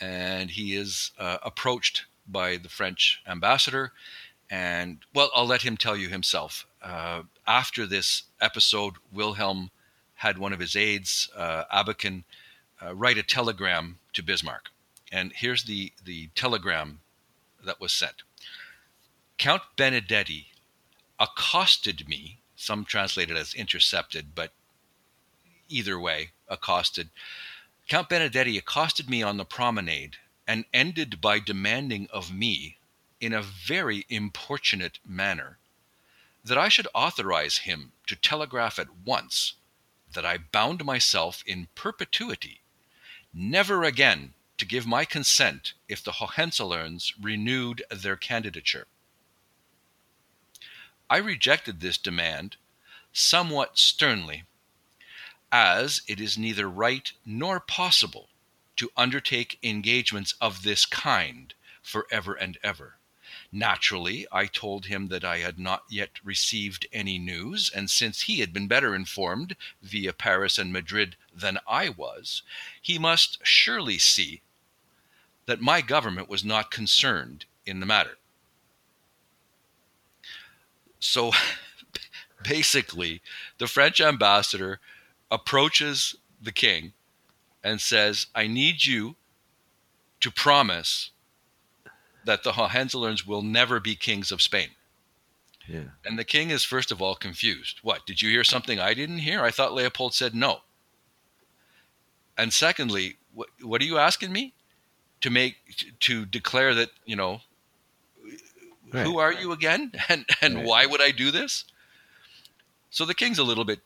and he is approached by the French ambassador. And, well, I'll let him tell you himself. After this episode, Wilhelm had one of his aides, Abakan, write a telegram to Bismarck. And here's the telegram that was sent. Count Benedetti accosted me, some translated as intercepted, but either way, accosted. Count Benedetti accosted me on the promenade and ended by demanding of me, in a very importunate manner, that I should authorize him to telegraph at once that I bound myself in perpetuity never again to give my consent if the Hohenzollerns renewed their candidature. I rejected this demand somewhat sternly, as it is neither right nor possible to undertake engagements of this kind forever and ever. Naturally, I told him that I had not yet received any news, and since he had been better informed via Paris and Madrid than I was, he must surely see that my government was not concerned in the matter. So basically, the French ambassador approaches the king and says, I need you to promise that the Hohenzollerns will never be kings of Spain. Yeah. And the king is, first of all, confused. What, did you hear something I didn't hear? I thought Leopold said no. And secondly, what are you asking me? To declare that, right. Who are you again? And right. Why would I do this? So the king's a little bit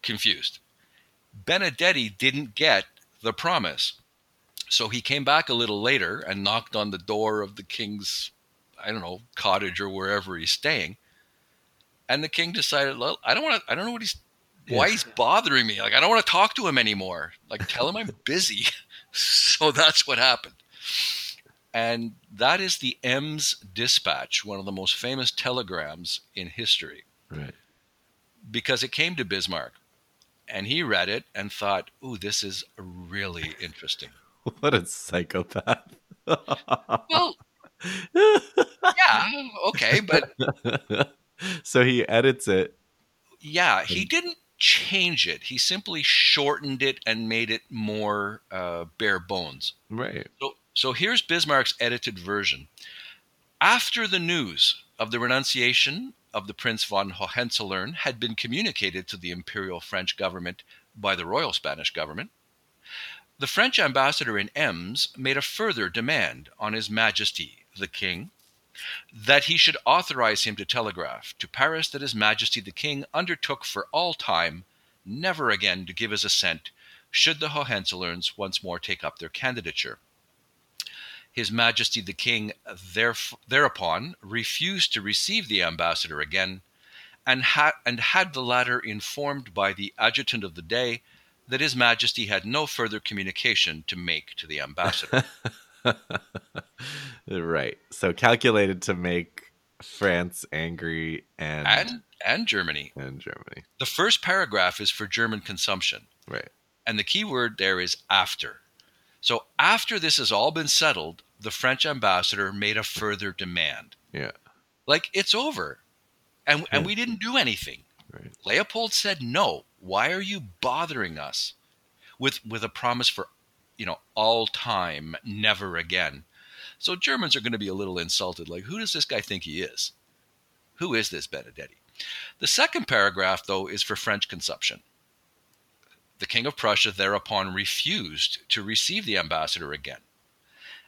confused. Benedetti didn't get the promise. So he came back a little later and knocked on the door of the king's, cottage or wherever he's staying. And the king decided, well, I don't know why he's bothering me. Like, I don't want to talk to him anymore. Like, tell him I'm busy. So that's what happened. And that is the Ems dispatch, one of the most famous telegrams in history. Right. Because it came to Bismarck and he read it and thought, ooh, this is really interesting. What a psychopath. Well, yeah, okay, but... So he edits it. Yeah, he didn't change it. He simply shortened it and made it more bare bones. Right. So here's Bismarck's edited version. After the news of the renunciation of the Prince von Hohenzollern had been communicated to the Imperial French government by the Royal Spanish government, the French ambassador in Ems made a further demand on His Majesty the King that he should authorize him to telegraph to Paris that His Majesty the King undertook for all time never again to give his assent should the Hohenzollerns once more take up their candidature. His Majesty the King thereupon refused to receive the ambassador again and had the latter informed by the adjutant of the day that His Majesty had no further communication to make to the ambassador. Right. So calculated to make France angry and Germany. And Germany. The first paragraph is for German consumption. Right. And the key word there is after. So after this has all been settled, the French ambassador made a further demand. Yeah. Like, it's over. And we didn't do anything. Right. Leopold said no. Why are you bothering us with a promise for, all time, never again? So Germans are going to be a little insulted. Like, who does this guy think he is? Who is this Benedetti? The second paragraph, though, is for French consumption. The King of Prussia thereupon refused to receive the ambassador again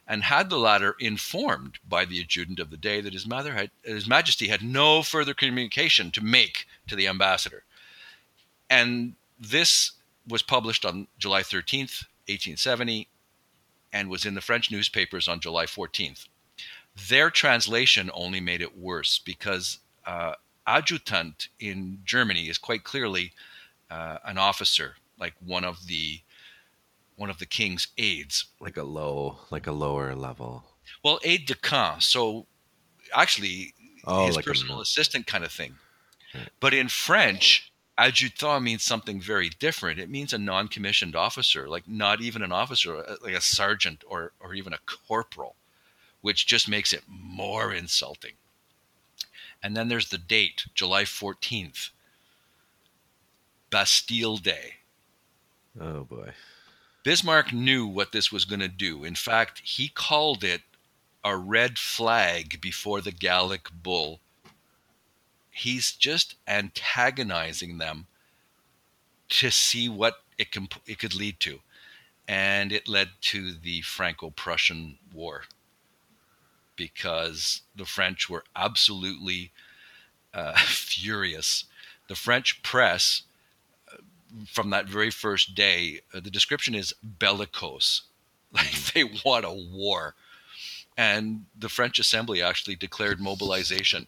and had the latter informed by the adjutant of the day that His Majesty had no further communication to make to the ambassador. And this was published on July 13th, 1870, and was in the French newspapers on July 14th. Their translation only made it worse because adjutant in Germany is quite clearly an officer, like one of the king's aides, like a lower level. Well, aide de camp. So actually, his personal assistant kind of thing. Right. But in French, adjutant means something very different. It means a non-commissioned officer, like not even an officer, like a sergeant or even a corporal, which just makes it more insulting. And then there's the date, July 14th, Bastille Day. Oh, boy. Bismarck knew what this was going to do. In fact, he called it a red flag before the Gallic bull. He's just antagonizing them to see what it could lead to. And it led to the Franco-Prussian War because the French were absolutely furious. The French press, from that very first day, the description is bellicose. Like, they want a war. And the French Assembly actually declared mobilization.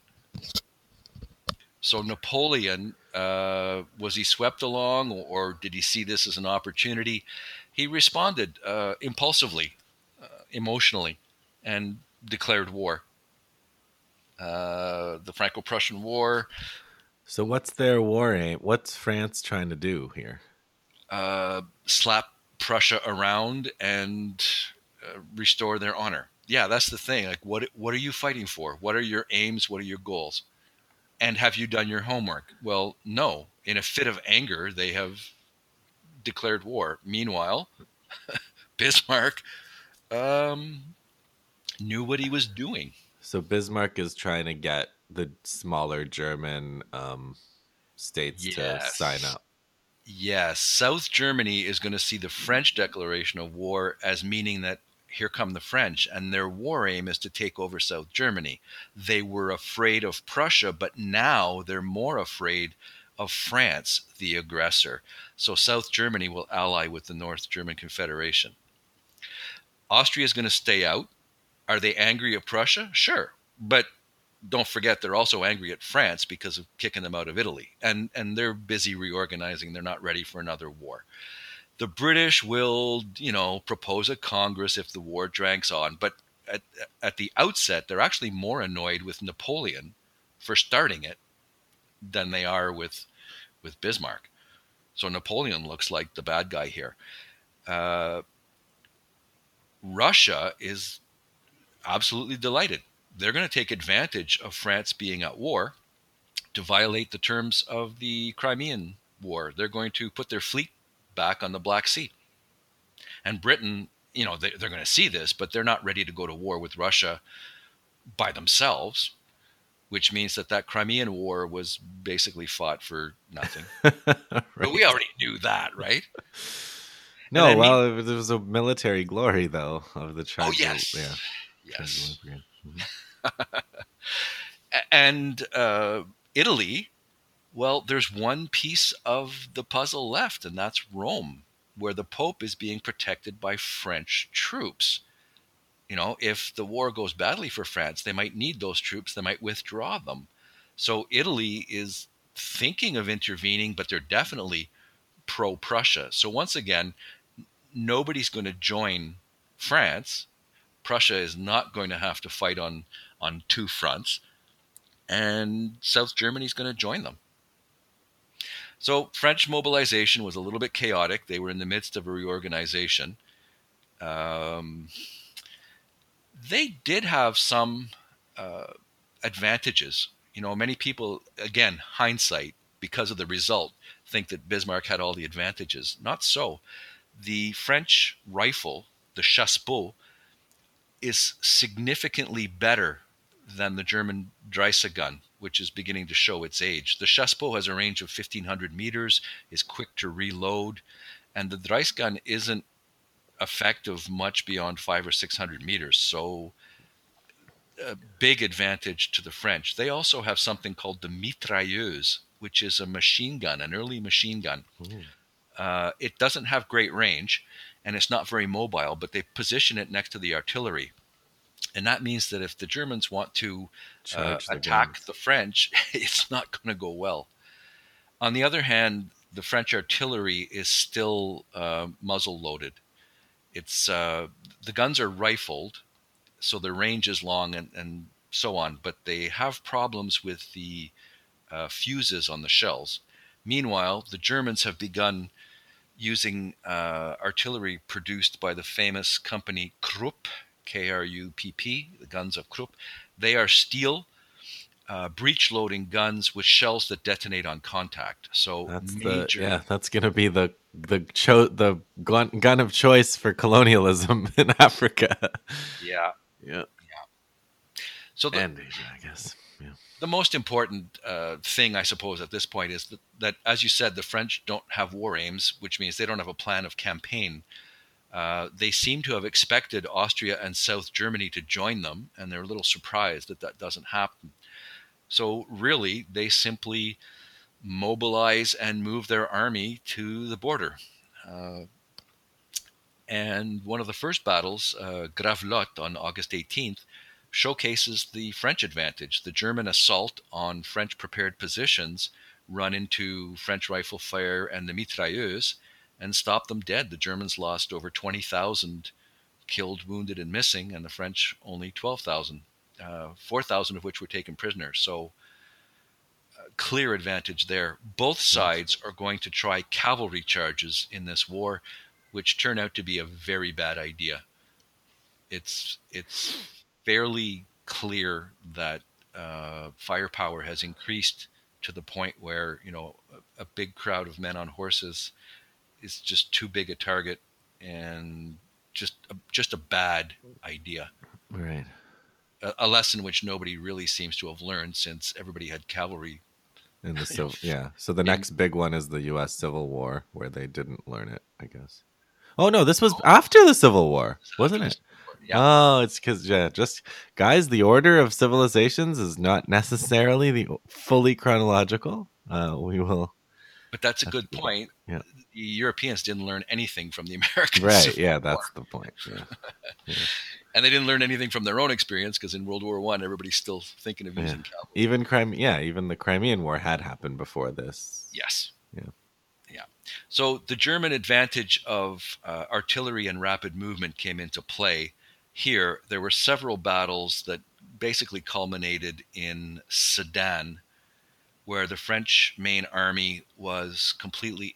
So Napoleon, was he swept along, or did he see this as an opportunity? He responded impulsively, emotionally, and declared war. The Franco-Prussian War. So what's their war aim? What's France trying to do here? Slap Prussia around and restore their honor. Yeah, that's the thing. Like, what are you fighting for? What are your aims? What are your goals? And have you done your homework? Well, no. In a fit of anger, they have declared war. Meanwhile, Bismarck knew what he was doing. So Bismarck is trying to get the smaller German states to sign up. Yes. South Germany is going to see the French declaration of war as meaning that here come the French, and their war aim is to take over South Germany. They were afraid of Prussia, but now they're more afraid of France, the aggressor. So South Germany will ally with the North German Confederation. Austria is going to stay out. Are they angry at Prussia? Sure. But don't forget, they're also angry at France because of kicking them out of Italy. And they're busy reorganizing. They're not ready for another war. The British will, propose a Congress if the war drags on. But at the outset, they're actually more annoyed with Napoleon for starting it than they are with Bismarck. So Napoleon looks like the bad guy here. Russia is absolutely delighted. They're going to take advantage of France being at war to violate the terms of the Crimean war. They're going to put their fleet back on the Black Sea. And Britain, you know, they're going to see this, but they're not ready to go to war with Russia by themselves, which means that that Crimean War was basically fought for nothing. Right. But we already knew that, right? No, well, there was a military glory, though, of the tribal. Oh, yes. Yeah. Yes. Mm-hmm. And Italy, well, there's one piece of the puzzle left, and that's Rome, where the Pope is being protected by French troops. You know, if the war goes badly for France, they might need those troops. They might withdraw them. So Italy is thinking of intervening, but they're definitely pro-Prussia. So once again, nobody's going to join France. Prussia is not going to have to fight on two fronts. And South Germany is going to join them. So French mobilization was a little bit chaotic. They were in the midst of a reorganization. They did have some advantages. You know, many people, again, hindsight, because of the result, think that Bismarck had all the advantages. Not so. The French rifle, the Chassepot, is significantly better than the German Dreyse gun, which is beginning to show its age. The Chassepot has a range of 1,500 meters, is quick to reload, and the Dreyse gun isn't effective much beyond 500 or 600 meters. So a big advantage to the French. They also have something called the Mitrailleuse, which is a machine gun, an early machine gun. It doesn't have great range, and it's not very mobile, but they position it next to the artillery. And that means that if the Germans want to attack the French, it's not going to go well. On the other hand, the French artillery is still muzzle-loaded. It's the guns are rifled, so the range is long and so on, but they have problems with the fuses on the shells. Meanwhile, the Germans have begun using artillery produced by the famous company Krupp, Krupp, the guns of Krupp. They are steel breech-loading guns with shells that detonate on contact. So that's going to be the gun of choice for colonialism in Africa. Yeah. So and Asia, I guess. Yeah. The most important thing, I suppose, at this point is that, as you said, the French don't have war aims, which means they don't have a plan of campaign. They seem to have expected Austria and South Germany to join them, and they're a little surprised that that doesn't happen. So really, they simply mobilize and move their army to the border. And one of the first battles, Gravelotte on August 18th, showcases the French advantage. The German assault on French prepared positions run into French rifle fire and the mitrailleuse and stopped them dead. The Germans lost over 20,000 killed, wounded, and missing, and the French only 12,000, 4,000 of which were taken prisoners. So clear advantage there. Both sides are going to try cavalry charges in this war, which turn out to be a very bad idea. It's fairly clear that firepower has increased to the point where, you know, a big crowd of men on horses is just too big a target and just a bad idea. Right. A lesson which nobody really seems to have learned, since everybody had cavalry. So the next big one is the U.S. Civil War, where they didn't learn it, I guess. Oh, no, this was after the Civil War, wasn't it? Yeah. Oh, it's because, guys, the order of civilizations is not necessarily the fully chronological. We will. But that's a good point. Yeah. The Europeans didn't learn anything from the Americans. Right, yeah, that's the point. Yeah. Yeah. And they didn't learn anything from their own experience, because in World War I, everybody's still thinking of using cavalry. Even the Crimean War had happened before this. Yes. Yeah. So the German advantage of artillery and rapid movement came into play here. There were several battles that basically culminated in Sedan, where the French main army was completely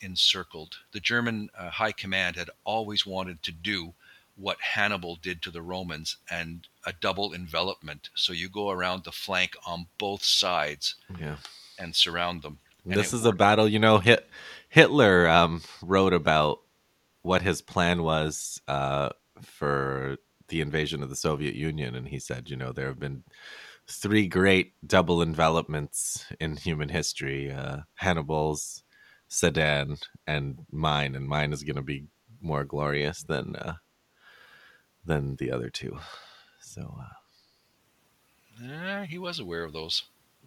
encircled. The German high command had always wanted to do what Hannibal did to the Romans, and a double envelopment. So you go around the flank on both sides and surround them. And this is a battle, you know, Hitler wrote about what his plan was for the invasion of the Soviet Union. And he said, you know, there have been three great double envelopments in human history, Hannibal's, Sedan, and mine. And mine is going to be more glorious than the other two. So he was aware of those.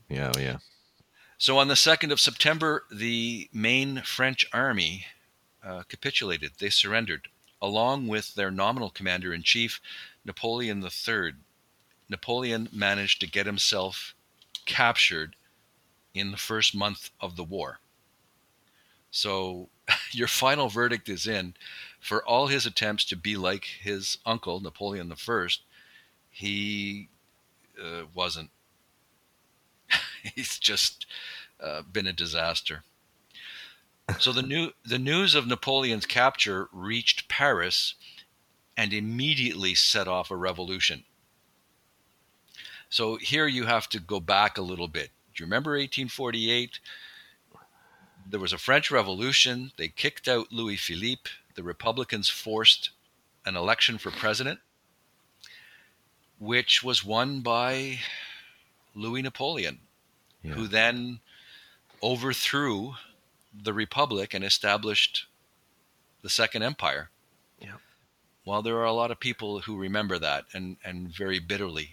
Yeah, yeah. So on the 2nd of September, the main French army capitulated. They surrendered, along with their nominal commander-in-chief, Napoleon III. Napoleon managed to get himself captured in the first month of the war. So your final verdict is in. For all his attempts to be like his uncle, Napoleon I, he wasn't. He's just been a disaster. So the news of Napoleon's capture reached Paris and immediately set off a revolution. So here you have to go back a little bit. Do you remember 1848? There was a French Revolution. They kicked out Louis Philippe. The Republicans forced an election for president, which was won by Louis Napoleon, who then overthrew the Republic and established the Second Empire. Yeah. While there are a lot of people who remember that and very bitterly,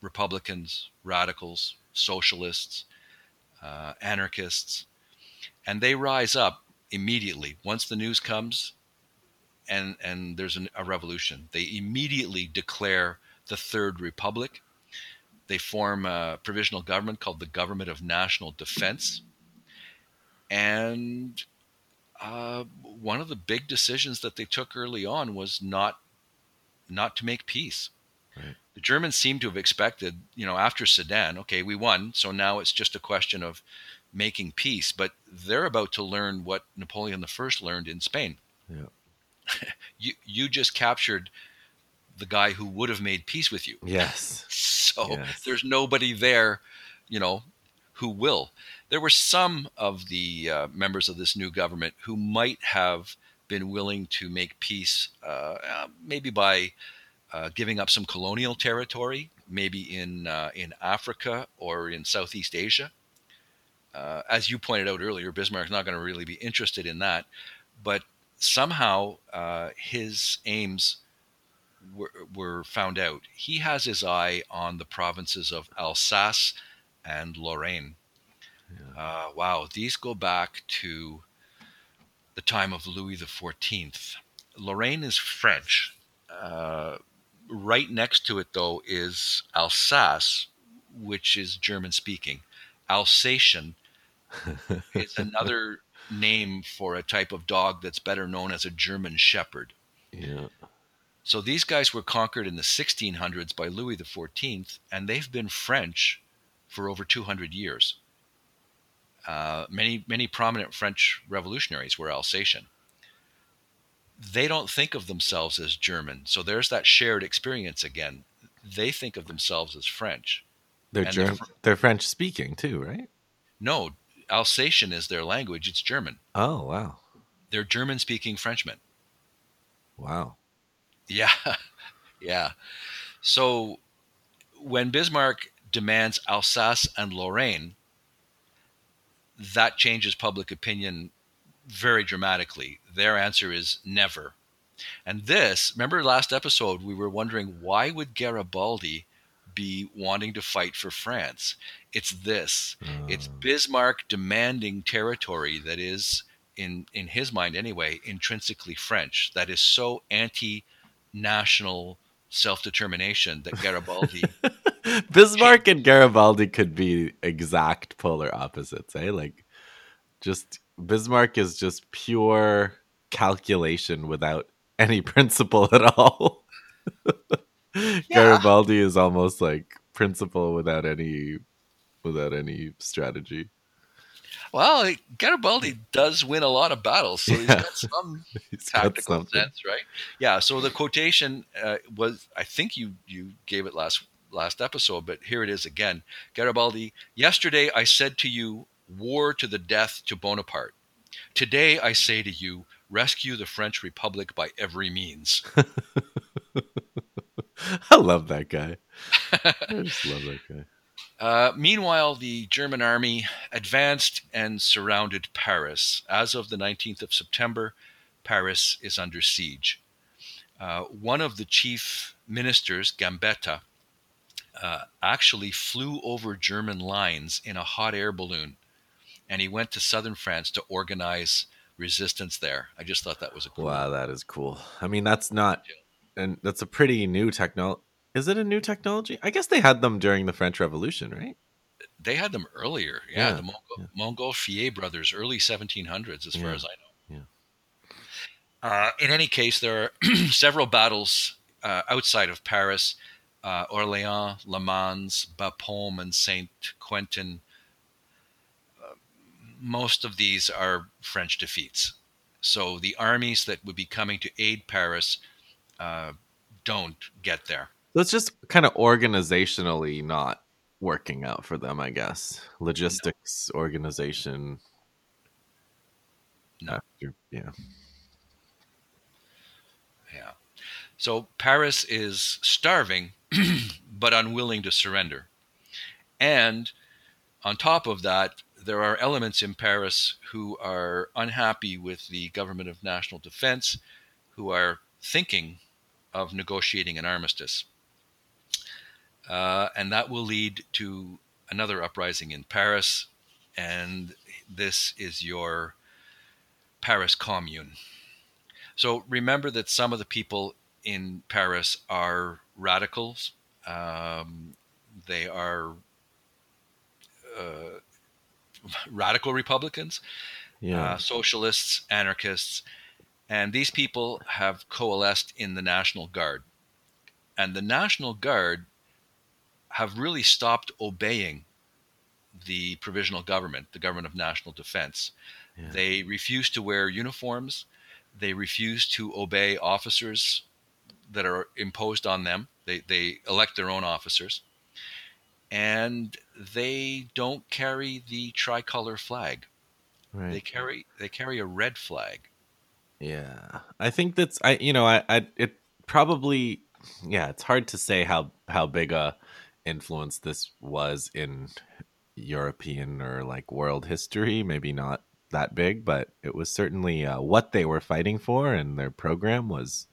Republicans, radicals, socialists, anarchists, and they rise up immediately. Once the news comes and there's a revolution, they immediately declare the Third Republic. They form a provisional government called the Government of National Defense. And one of the big decisions that they took early on was not to make peace. Right. The Germans seem to have expected, you know, after Sedan, okay, we won, so now it's just a question of making peace. But they're about to learn what Napoleon I learned in Spain. Yeah. you just captured the guy who would have made peace with you. Yes. So there's nobody there, you know, who will. There were some of the members of this new government who might have been willing to make peace, maybe by giving up some colonial territory, maybe in Africa or in Southeast Asia. As you pointed out earlier, Bismarck's not going to really be interested in that, but somehow his aims were found out. He has his eye on the provinces of Alsace and Lorraine. Yeah. Wow, these go back to the time of Louis XIV. Lorraine is French. Right next to it, though, is Alsace, which is German-speaking. Alsatian is another name for a type of dog that's better known as a German Shepherd. Yeah. So these guys were conquered in the 1600s by Louis XIV, and they've been French for over 200 years. Many prominent French revolutionaries were Alsatian. They don't think of themselves as German, so there's that shared experience again. They think of themselves as French. They're French-speaking too, right? No, Alsatian is their language. It's German. Oh, wow. They're German-speaking Frenchmen. Wow. Yeah, yeah. So when Bismarck demands Alsace and Lorraine, that changes public opinion very dramatically. Their answer is never. And this, remember last episode, we were wondering, why would Garibaldi be wanting to fight for France? It's this. It's Bismarck demanding territory that is, in his mind anyway, intrinsically French, that is so anti national self-determination that Garibaldi Bismarck and Garibaldi could be exact polar opposites, eh? Like, just Bismarck is just pure calculation without any principle at all. Yeah. Garibaldi is almost like principle without any strategy. Well, Garibaldi does win a lot of battles, so he's got some tactical sense, right? Yeah, so the quotation was, I think you gave it last episode, but here it is again. Garibaldi, yesterday I said to you, war to the death to Bonaparte. Today, I say to you, rescue the French Republic by every means. I love that guy. I just love that guy. Meanwhile, the German army advanced and surrounded Paris. As of the 19th of September, Paris is under siege. One of the chief ministers, Gambetta, actually flew over German lines in a hot air balloon, and he went to southern France to organize resistance there. I just thought that was a cool. Wow, that is cool. I mean, that's not, and that's a pretty new technology. Is it a new technology? I guess they had them during the French Revolution, right? They had them earlier. Yeah, the Montgolfier brothers, early 1700s, as far as I know. Yeah. In any case, there are several battles outside of Paris. Orléans, Le Mans, Bapaume, and Saint-Quentin. Most of these are French defeats. So the armies that would be coming to aid Paris don't get there. So it's just kind of organizationally not working out for them, I guess. Logistics, organization. No. After, yeah. Yeah. So Paris is starving, but unwilling to surrender. And on top of that, there are elements in Paris who are unhappy with the government of national defense, who are thinking of negotiating an armistice. And that will lead to another uprising in Paris. And this is your Paris Commune. So remember that some of the people in Paris are radicals. They are radical Republicans, socialists, anarchists. And these people have coalesced in the National Guard. And the National Guard have really stopped obeying the provisional government, the government of national defense. Yeah. They refuse to wear uniforms. They refuse to obey officers that are imposed on them. They elect their own officers. And they don't carry the tricolor flag. Right. They carry a red flag. Yeah. I think that's it's hard to say how big a influence this was in European or like world history, maybe not that big, but it was certainly what they were fighting for, and their program was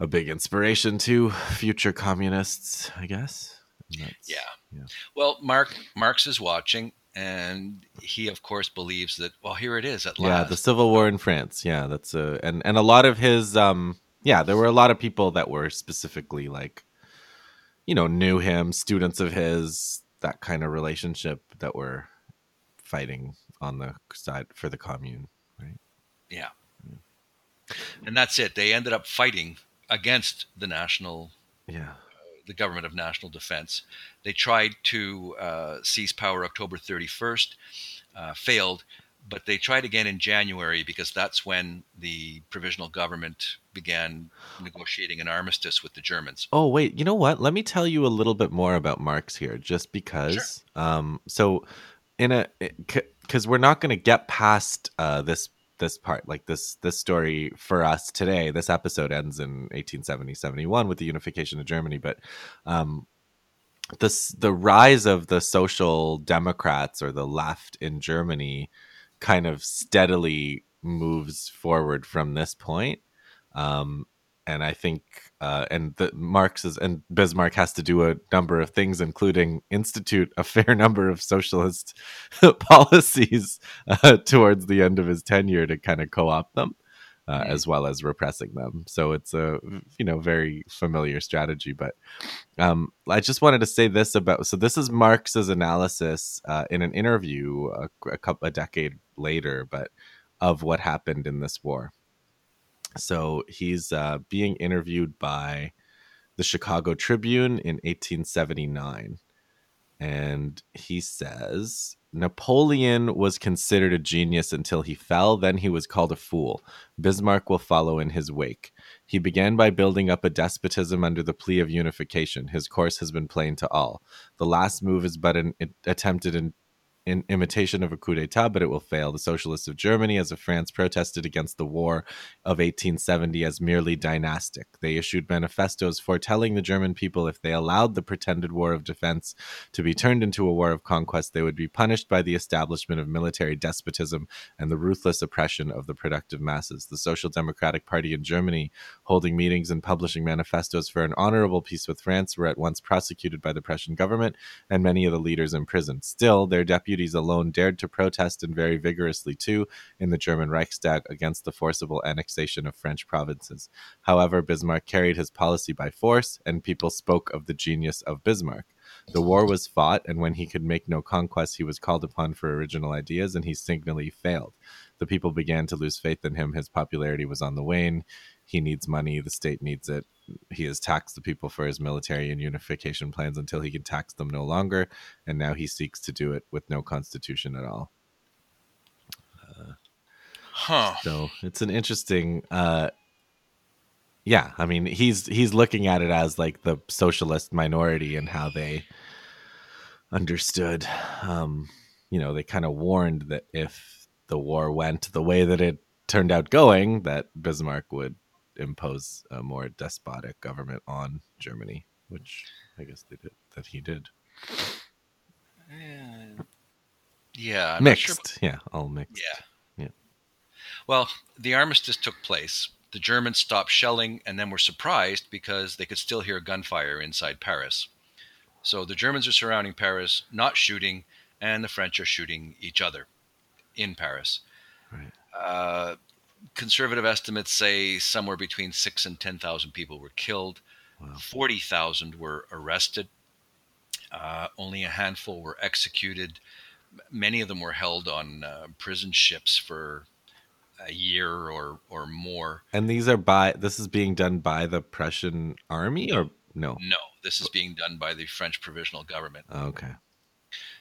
a big inspiration to future communists, I guess. Yeah. Well, Marx is watching, and he, of course, believes that, well, here it is at last. Yeah, the Civil War in France. Yeah, that's and a lot of his there were a lot of people that were specifically like, knew him, students of his, that kind of relationship, that were fighting on the side for the commune, right? Yeah. And that's it. They ended up fighting against the national, the government of national defense. They tried to seize power October 31st, failed, but they tried again in January, because that's when the provisional government began negotiating an armistice with the Germans. Oh, wait, you know what? Let me tell you a little bit more about Marx here, just because. Sure. Because we're not going to get past this part, like this story for us today. This episode ends in 1870-71 with the unification of Germany, but the rise of the social democrats or the left in Germany kind of steadily moves forward from this point. And I think and Bismarck has to do a number of things, including institute a fair number of socialist policies towards the end of his tenure to kind of co-opt them, as well as repressing them. So it's a very familiar strategy. But I just wanted to say this about, so this is Marx's analysis in an interview a decade later, but of what happened in this war. So he's being interviewed by the Chicago Tribune in 1879. And he says, Napoleon was considered a genius until he fell. Then he was called a fool. Bismarck will follow in his wake. He began by building up a despotism under the plea of unification. His course has been plain to all. The last move is but an attempted an imitation of a coup d'etat, but it will fail. The socialists of Germany, as of France, protested against the War of 1870 as merely dynastic. They issued manifestos foretelling the German people if they allowed the pretended war of defense to be turned into a war of conquest, they would be punished by the establishment of military despotism and the ruthless oppression of the productive masses. The Social Democratic Party in Germany, holding meetings and publishing manifestos for an honorable peace with France, were at once prosecuted by the Prussian government and many of the leaders imprisoned. Still, their deputies alone dared to protest, and very vigorously too, in the German Reichstag against the forcible annexation of French provinces. However, Bismarck carried his policy by force, and people spoke of the genius of Bismarck. The war was fought, and when he could make no conquests, he was called upon for original ideas, and he signally failed. The people began to lose faith in him. His popularity was on the wane. He needs money. The state needs it. He has taxed the people for his military and unification plans until he can tax them no longer, and now he seeks to do it with no constitution at all. So it's an interesting... yeah, I mean, he's looking at it as like the socialist minority and how they understood. You know, they kind of warned that if the war went the way that it turned out going, that Bismarck would impose a more despotic government on Germany, which I guess they did. That he did. Yeah, I'm mixed. Not sure. Yeah, all mixed. Yeah. Well, the armistice took place. The Germans stopped shelling and then were surprised because they could still hear gunfire inside Paris. So the Germans are surrounding Paris, not shooting, and the French are shooting each other in Paris. Right. Conservative estimates say somewhere between 6,000 and 10,000 people were killed. Wow. 40,000 were arrested. Only a handful were executed. Many of them were held on prison ships for a year or more. And these are this is being done by the Prussian army or no? No, this is being done by the French provisional government. Okay.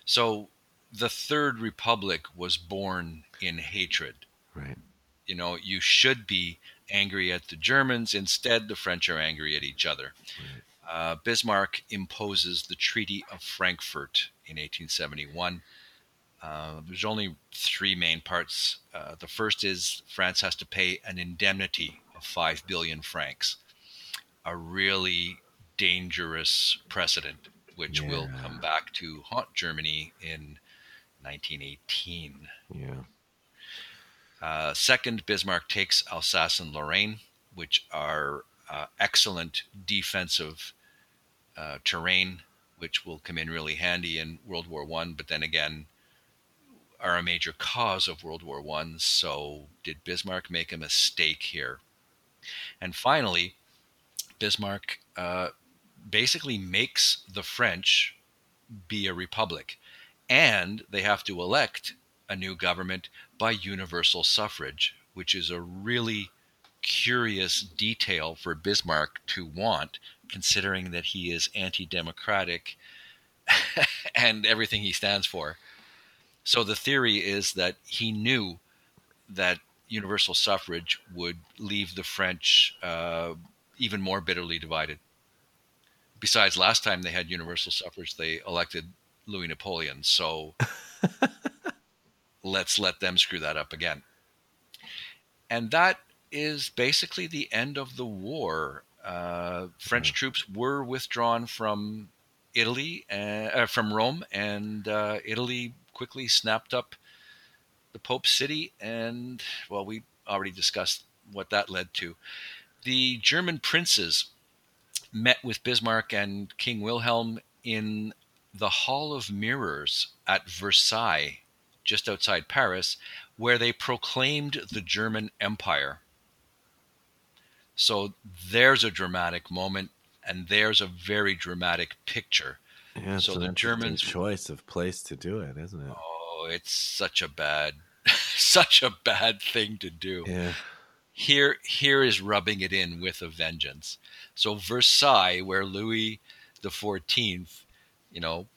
So the Third Republic was born in hatred. Right. You know, you should be angry at the Germans. Instead, the French are angry at each other. Right. Bismarck imposes the Treaty of Frankfurt in 1871. There's only three main parts. The first is France has to pay an indemnity of 5 billion francs, a really dangerous precedent, which will come back to haunt Germany in 1918. Yeah. Second, Bismarck takes Alsace and Lorraine, which are excellent defensive terrain, which will come in really handy in World War I, but then again, are a major cause of World War I, so did Bismarck make a mistake here? And finally, Bismarck basically makes the French be a republic, and they have to elect a new government by universal suffrage, which is a really curious detail for Bismarck to want, considering that he is anti-democratic and everything he stands for. So the theory is that he knew that universal suffrage would leave the French even more bitterly divided. Besides, last time they had universal suffrage, they elected Louis Napoleon. So let's let them screw that up again. And that is basically the end of the war. French troops were withdrawn from Italy, from Rome, and Italy quickly snapped up the Pope's city, and well, we already discussed what that led to. The German princes met with Bismarck and King Wilhelm in the Hall of Mirrors at Versailles, just outside Paris, where they proclaimed the German Empire. So there's a dramatic moment, and there's a very dramatic picture. Yeah, so the Germans' choice of place to do it, isn't it? Oh, it's such a bad, such a bad thing to do. Yeah. Here is rubbing it in with a vengeance. So Versailles, where Louis XIV, you know,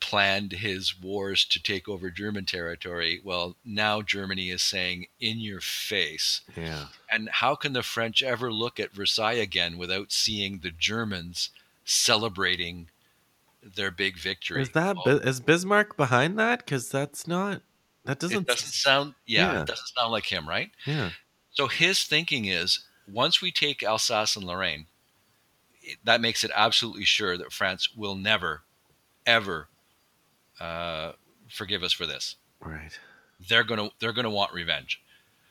planned his wars to take over German territory. Well, now Germany is saying, "In your face!" Yeah. And how can the French ever look at Versailles again without seeing the Germans celebrating their big victory. Is that is Bismarck behind that? Because that's not it doesn't sound like him, right? Yeah. So his thinking is, once we take Alsace and Lorraine, that makes it absolutely sure that France will never, ever forgive us for this. Right. They're gonna want revenge.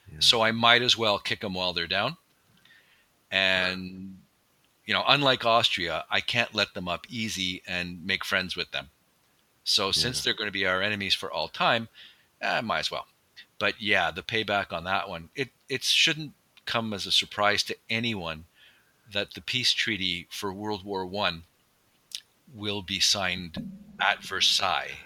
Yeah. So I might as well kick them while they're down. And unlike Austria, I can't let them up easy and make friends with them. So since they're going to be our enemies for all time, might as well. But yeah, the payback on that one, it shouldn't come as a surprise to anyone that the peace treaty for World War I will be signed at Versailles,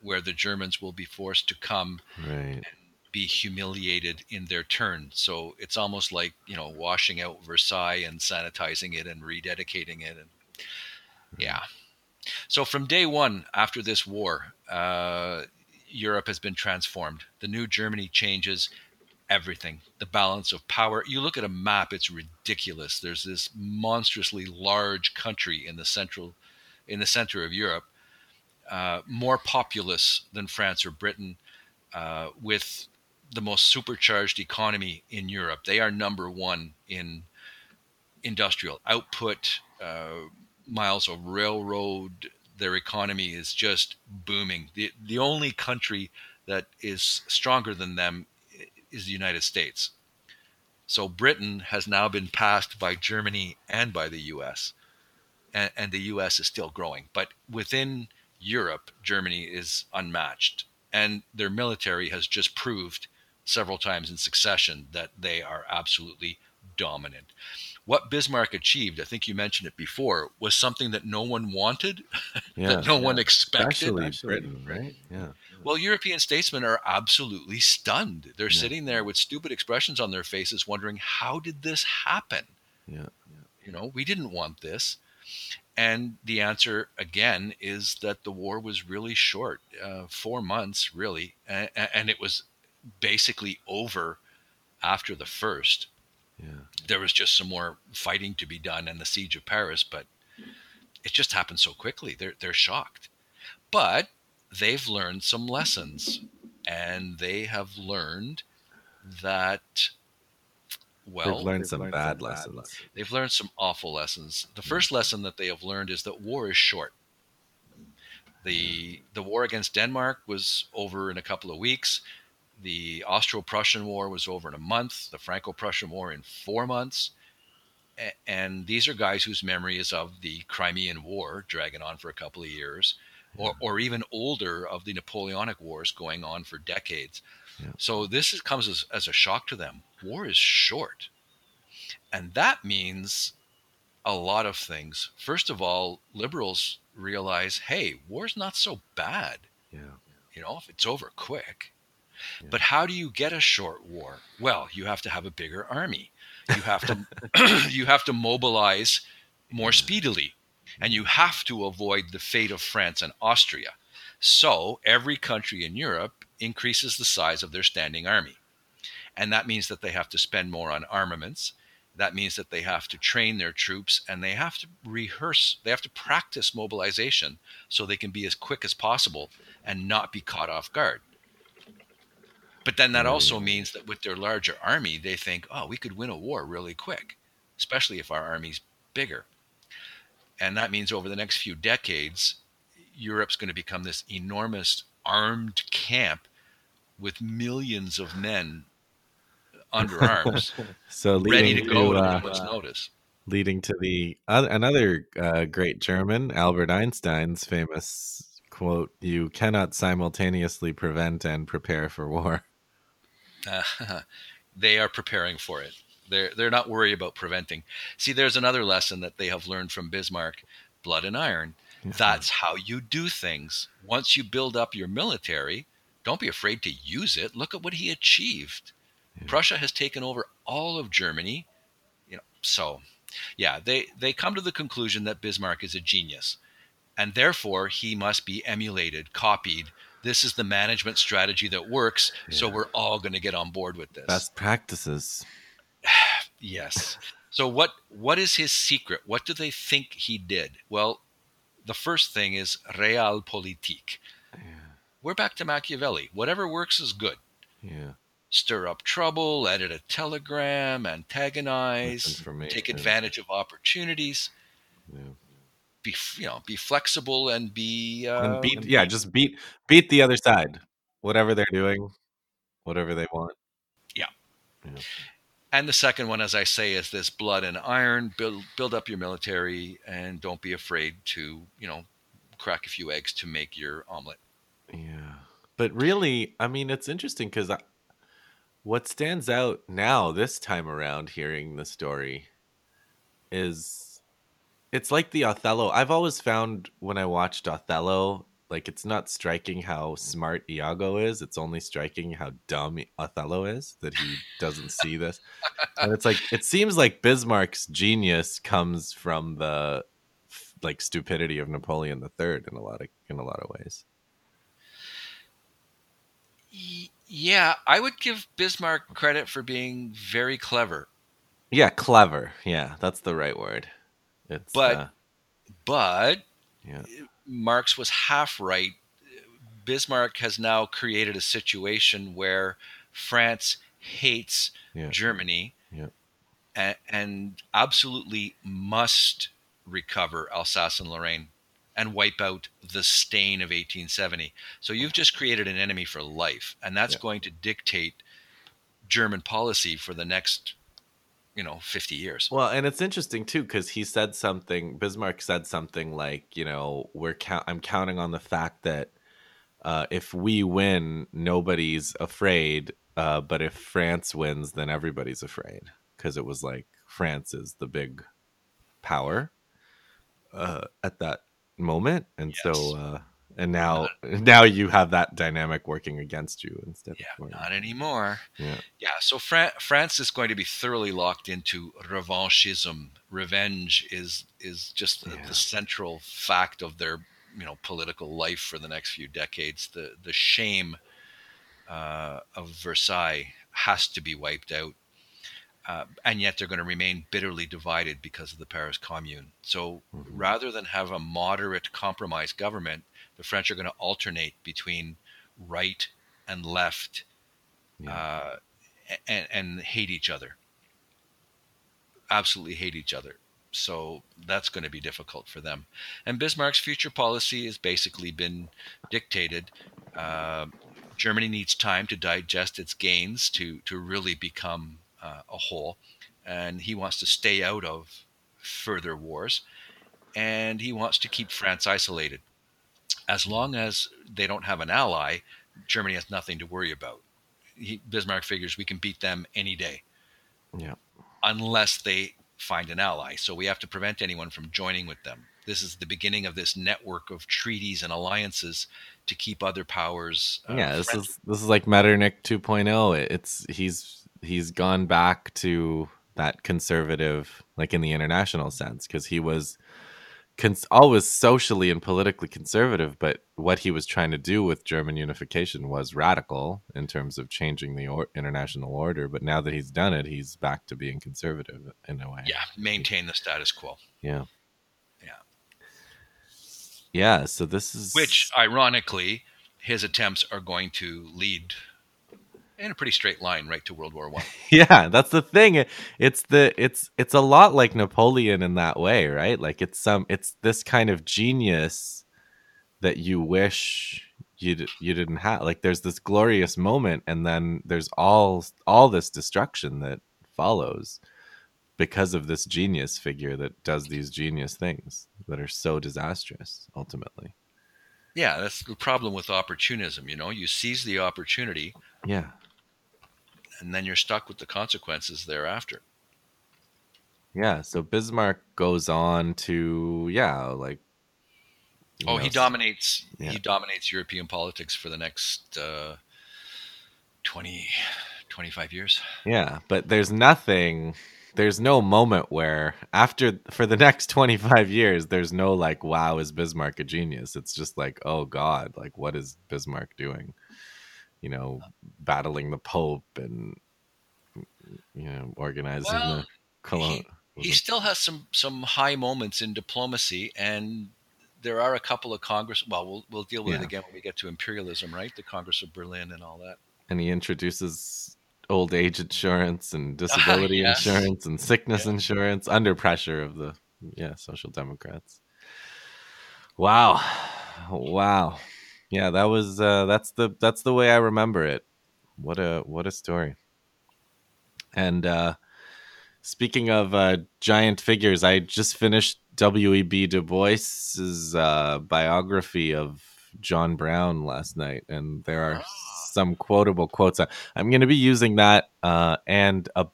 where the Germans will be forced to come and be humiliated in their turn. So it's almost like, washing out Versailles and sanitizing it and rededicating it. And yeah. So from day one after this war, Europe has been transformed. The new Germany changes everything. The balance of power. You look at a map, it's ridiculous. There's this monstrously large country in the center of Europe, more populous than France or Britain, with the most supercharged economy in Europe. They are number one in industrial output, miles of railroad. Their economy is just booming. The only country that is stronger than them is the United States. So Britain has now been passed by Germany and by the U.S. And the U.S. is still growing. But within Europe, Germany is unmatched. And their military has just proved several times in succession that they are absolutely dominant. What Bismarck achieved, I think you mentioned it before, was something that no one wanted, that no one expected. Especially Britain, right? Yeah. Well, European statesmen are absolutely stunned. They're sitting there with stupid expressions on their faces wondering, how did this happen? Yeah. We didn't want this. And the answer, again, is that the war was really short, 4 months, really. And it was basically over after the first. Yeah. There was just some more fighting to be done and the siege of Paris, but it just happened so quickly. They're shocked. But they've learned some lessons, and they have learned that, they've learned some bad lessons. They've learned some awful lessons. The first lesson that they have learned is that war is short. The war against Denmark was over in a couple of weeks. The Austro-Prussian War was over in a month, the Franco-Prussian War in 4 months. And these are guys whose memory is of the Crimean War dragging on for a couple of years, or even older, of the Napoleonic Wars going on for decades. Yeah. So this comes as a shock to them. War is short. And that means a lot of things. First of all, liberals realize, hey, war's not so bad. Yeah. If it's over quick. Yeah. But how do you get a short war? Well, you have to have a bigger army. You have to mobilize more speedily, and you have to avoid the fate of France and Austria. So every country in Europe increases the size of their standing army. And that means that they have to spend more on armaments. That means that they have to train their troops, and they have to rehearse. They have to practice mobilization so they can be as quick as possible and not be caught off guard. But then that also means that with their larger army, they think, oh, we could win a war really quick, especially if our army's bigger. And that means over the next few decades, Europe's going to become this enormous armed camp with millions of men under arms, so ready to go at a moment's notice. Leading to another great German, Albert Einstein's famous quote, "You cannot simultaneously prevent and prepare for war." They are preparing for it. They're not worried about preventing. See, there's another lesson that they have learned from Bismarck: blood and iron. Yeah. That's how you do things. Once you build up your military, don't be afraid to use it. Look at what he achieved. Yeah. Prussia has taken over all of Germany. So, yeah, they come to the conclusion that Bismarck is a genius. And therefore, he must be emulated, copied. This is the management strategy that works, so we're all going to get on board with this. Best practices. Yes. So what is his secret? What do they think he did? Well, the first thing is realpolitik. Yeah. We're back to Machiavelli. Whatever works is good. Yeah. Stir up trouble, edit a telegram, antagonize, take advantage of opportunities. Yeah. Be flexible and be beat the other side, whatever they're doing, whatever they want. Yeah. And the second one, as I say, is this blood and iron. Build up your military and don't be afraid to, crack a few eggs to make your omelet. Yeah. But really, I mean, it's interesting because what stands out now this time around hearing the story is it's like the Othello. I've always found when I watched Othello, like it's not striking how smart Iago is. It's only striking how dumb Othello is that he doesn't see this. And it's like, it seems like Bismarck's genius comes from the like stupidity of Napoleon III in a lot of ways. Yeah, I would give Bismarck credit for being very clever. Yeah, clever. Yeah, that's the right word. It's, but yeah. Marx was half right. Bismarck has now created a situation where France hates Germany and absolutely must recover Alsace and Lorraine and wipe out the stain of 1870. So you've just created an enemy for life, and that's going to dictate German policy for the next 50 years. Well, and it's interesting too, because Bismarck said something like, I'm counting on the fact that if we win, nobody's afraid. But if France wins, then everybody's afraid. Because it was like, France is the big power at that moment. And so, and now you have that dynamic working against you instead. Yeah, not anymore. Yeah. So France is going to be thoroughly locked into revanchism. Revenge is just the central fact of their political life for the next few decades. The shame of Versailles has to be wiped out, and yet they're going to remain bitterly divided because of the Paris Commune. So rather than have a moderate compromise government, the French are going to alternate between right and left, and hate each other. Absolutely hate each other. So that's going to be difficult for them. And Bismarck's future policy has basically been dictated. Germany needs time to digest its gains to really become a whole. And he wants to stay out of further wars. And he wants to keep France isolated. As long as they don't have an ally, Germany has nothing to worry about. Bismarck figures we can beat them any day, unless they find an ally. So we have to prevent anyone from joining with them. This is the beginning of this network of treaties and alliances to keep other powers. This is like Metternich 2.0. He's gone back to that conservative, like in the international sense, because he was always socially and politically conservative, but what he was trying to do with German unification was radical in terms of changing the international order. But now that he's done it, he's back to being conservative in a way. Yeah, maintain the status quo. Yeah. So this is, which ironically, his attempts are going to lead in a pretty straight line right to World War I. Yeah, that's the thing. It's a lot like Napoleon in that way, right? Like it's this kind of genius that you wish you didn't have. Like there's this glorious moment, and then there's all this destruction that follows because of this genius figure that does these genius things that are so disastrous ultimately. Yeah, that's the problem with opportunism. You seize the opportunity. Yeah. And then you're stuck with the consequences thereafter. Yeah, so Bismarck goes on to he dominates European politics for the next 20, 25 years. Yeah, but there's no moment where for the next 25 years, there's no like, wow, is Bismarck a genius? It's just like, oh God, like what is Bismarck doing? Battling the Pope and, organizing the cologne. He still has some high moments in diplomacy, and there are a couple of Congress. Well, we'll deal with it again when we get to imperialism, right? The Congress of Berlin and all that. And he introduces old age insurance and disability insurance and sickness insurance under pressure of the Social Democrats. Wow. Yeah, that was that's the way I remember it. What a story. And speaking of giant figures, I just finished W.E.B. Du Bois's biography of John Brown last night, and there are some quotable quotes. I'm going to be using that and a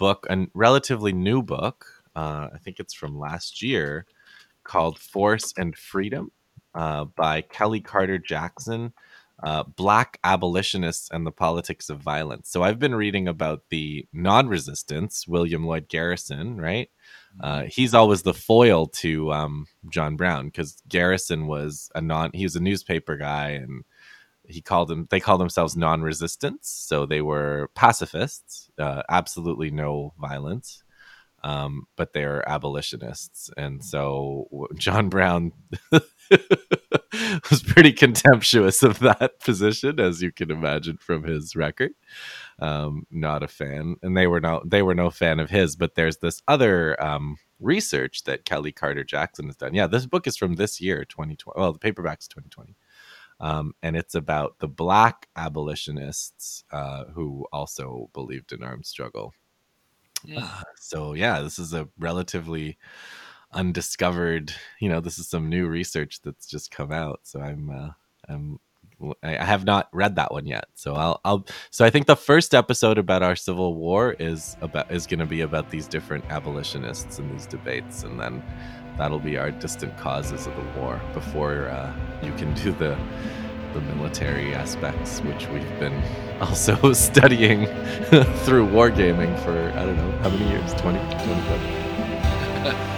relatively new book. I think it's from last year, called Force and Freedom by Kelly Carter Jackson, Black Abolitionists and the Politics of Violence. So I've been reading about the non-resistance, William Lloyd Garrison, right? He's always the foil to John Brown, because Garrison was he was a newspaper guy, and they called themselves non-resistance. So they were pacifists, absolutely no violence, but they're abolitionists. And so John Brown was pretty contemptuous of that position, as you can imagine from his record. Not a fan, and they were no fan of his. But there's this other research that Kelly Carter Jackson has done. Yeah, this book is from this year, 2020. Well, the paperback's 2020, and it's about the Black abolitionists who also believed in armed struggle. Yeah. So yeah, this is a relatively undiscovered, this is some new research that's just come out. So I have not read that one yet. So so I think the first episode about our Civil War is going to be about these different abolitionists and these debates, and then that'll be our distant causes of the war before you can do the military aspects, which we've been also studying through wargaming for, I don't know, how many years? 20? 25?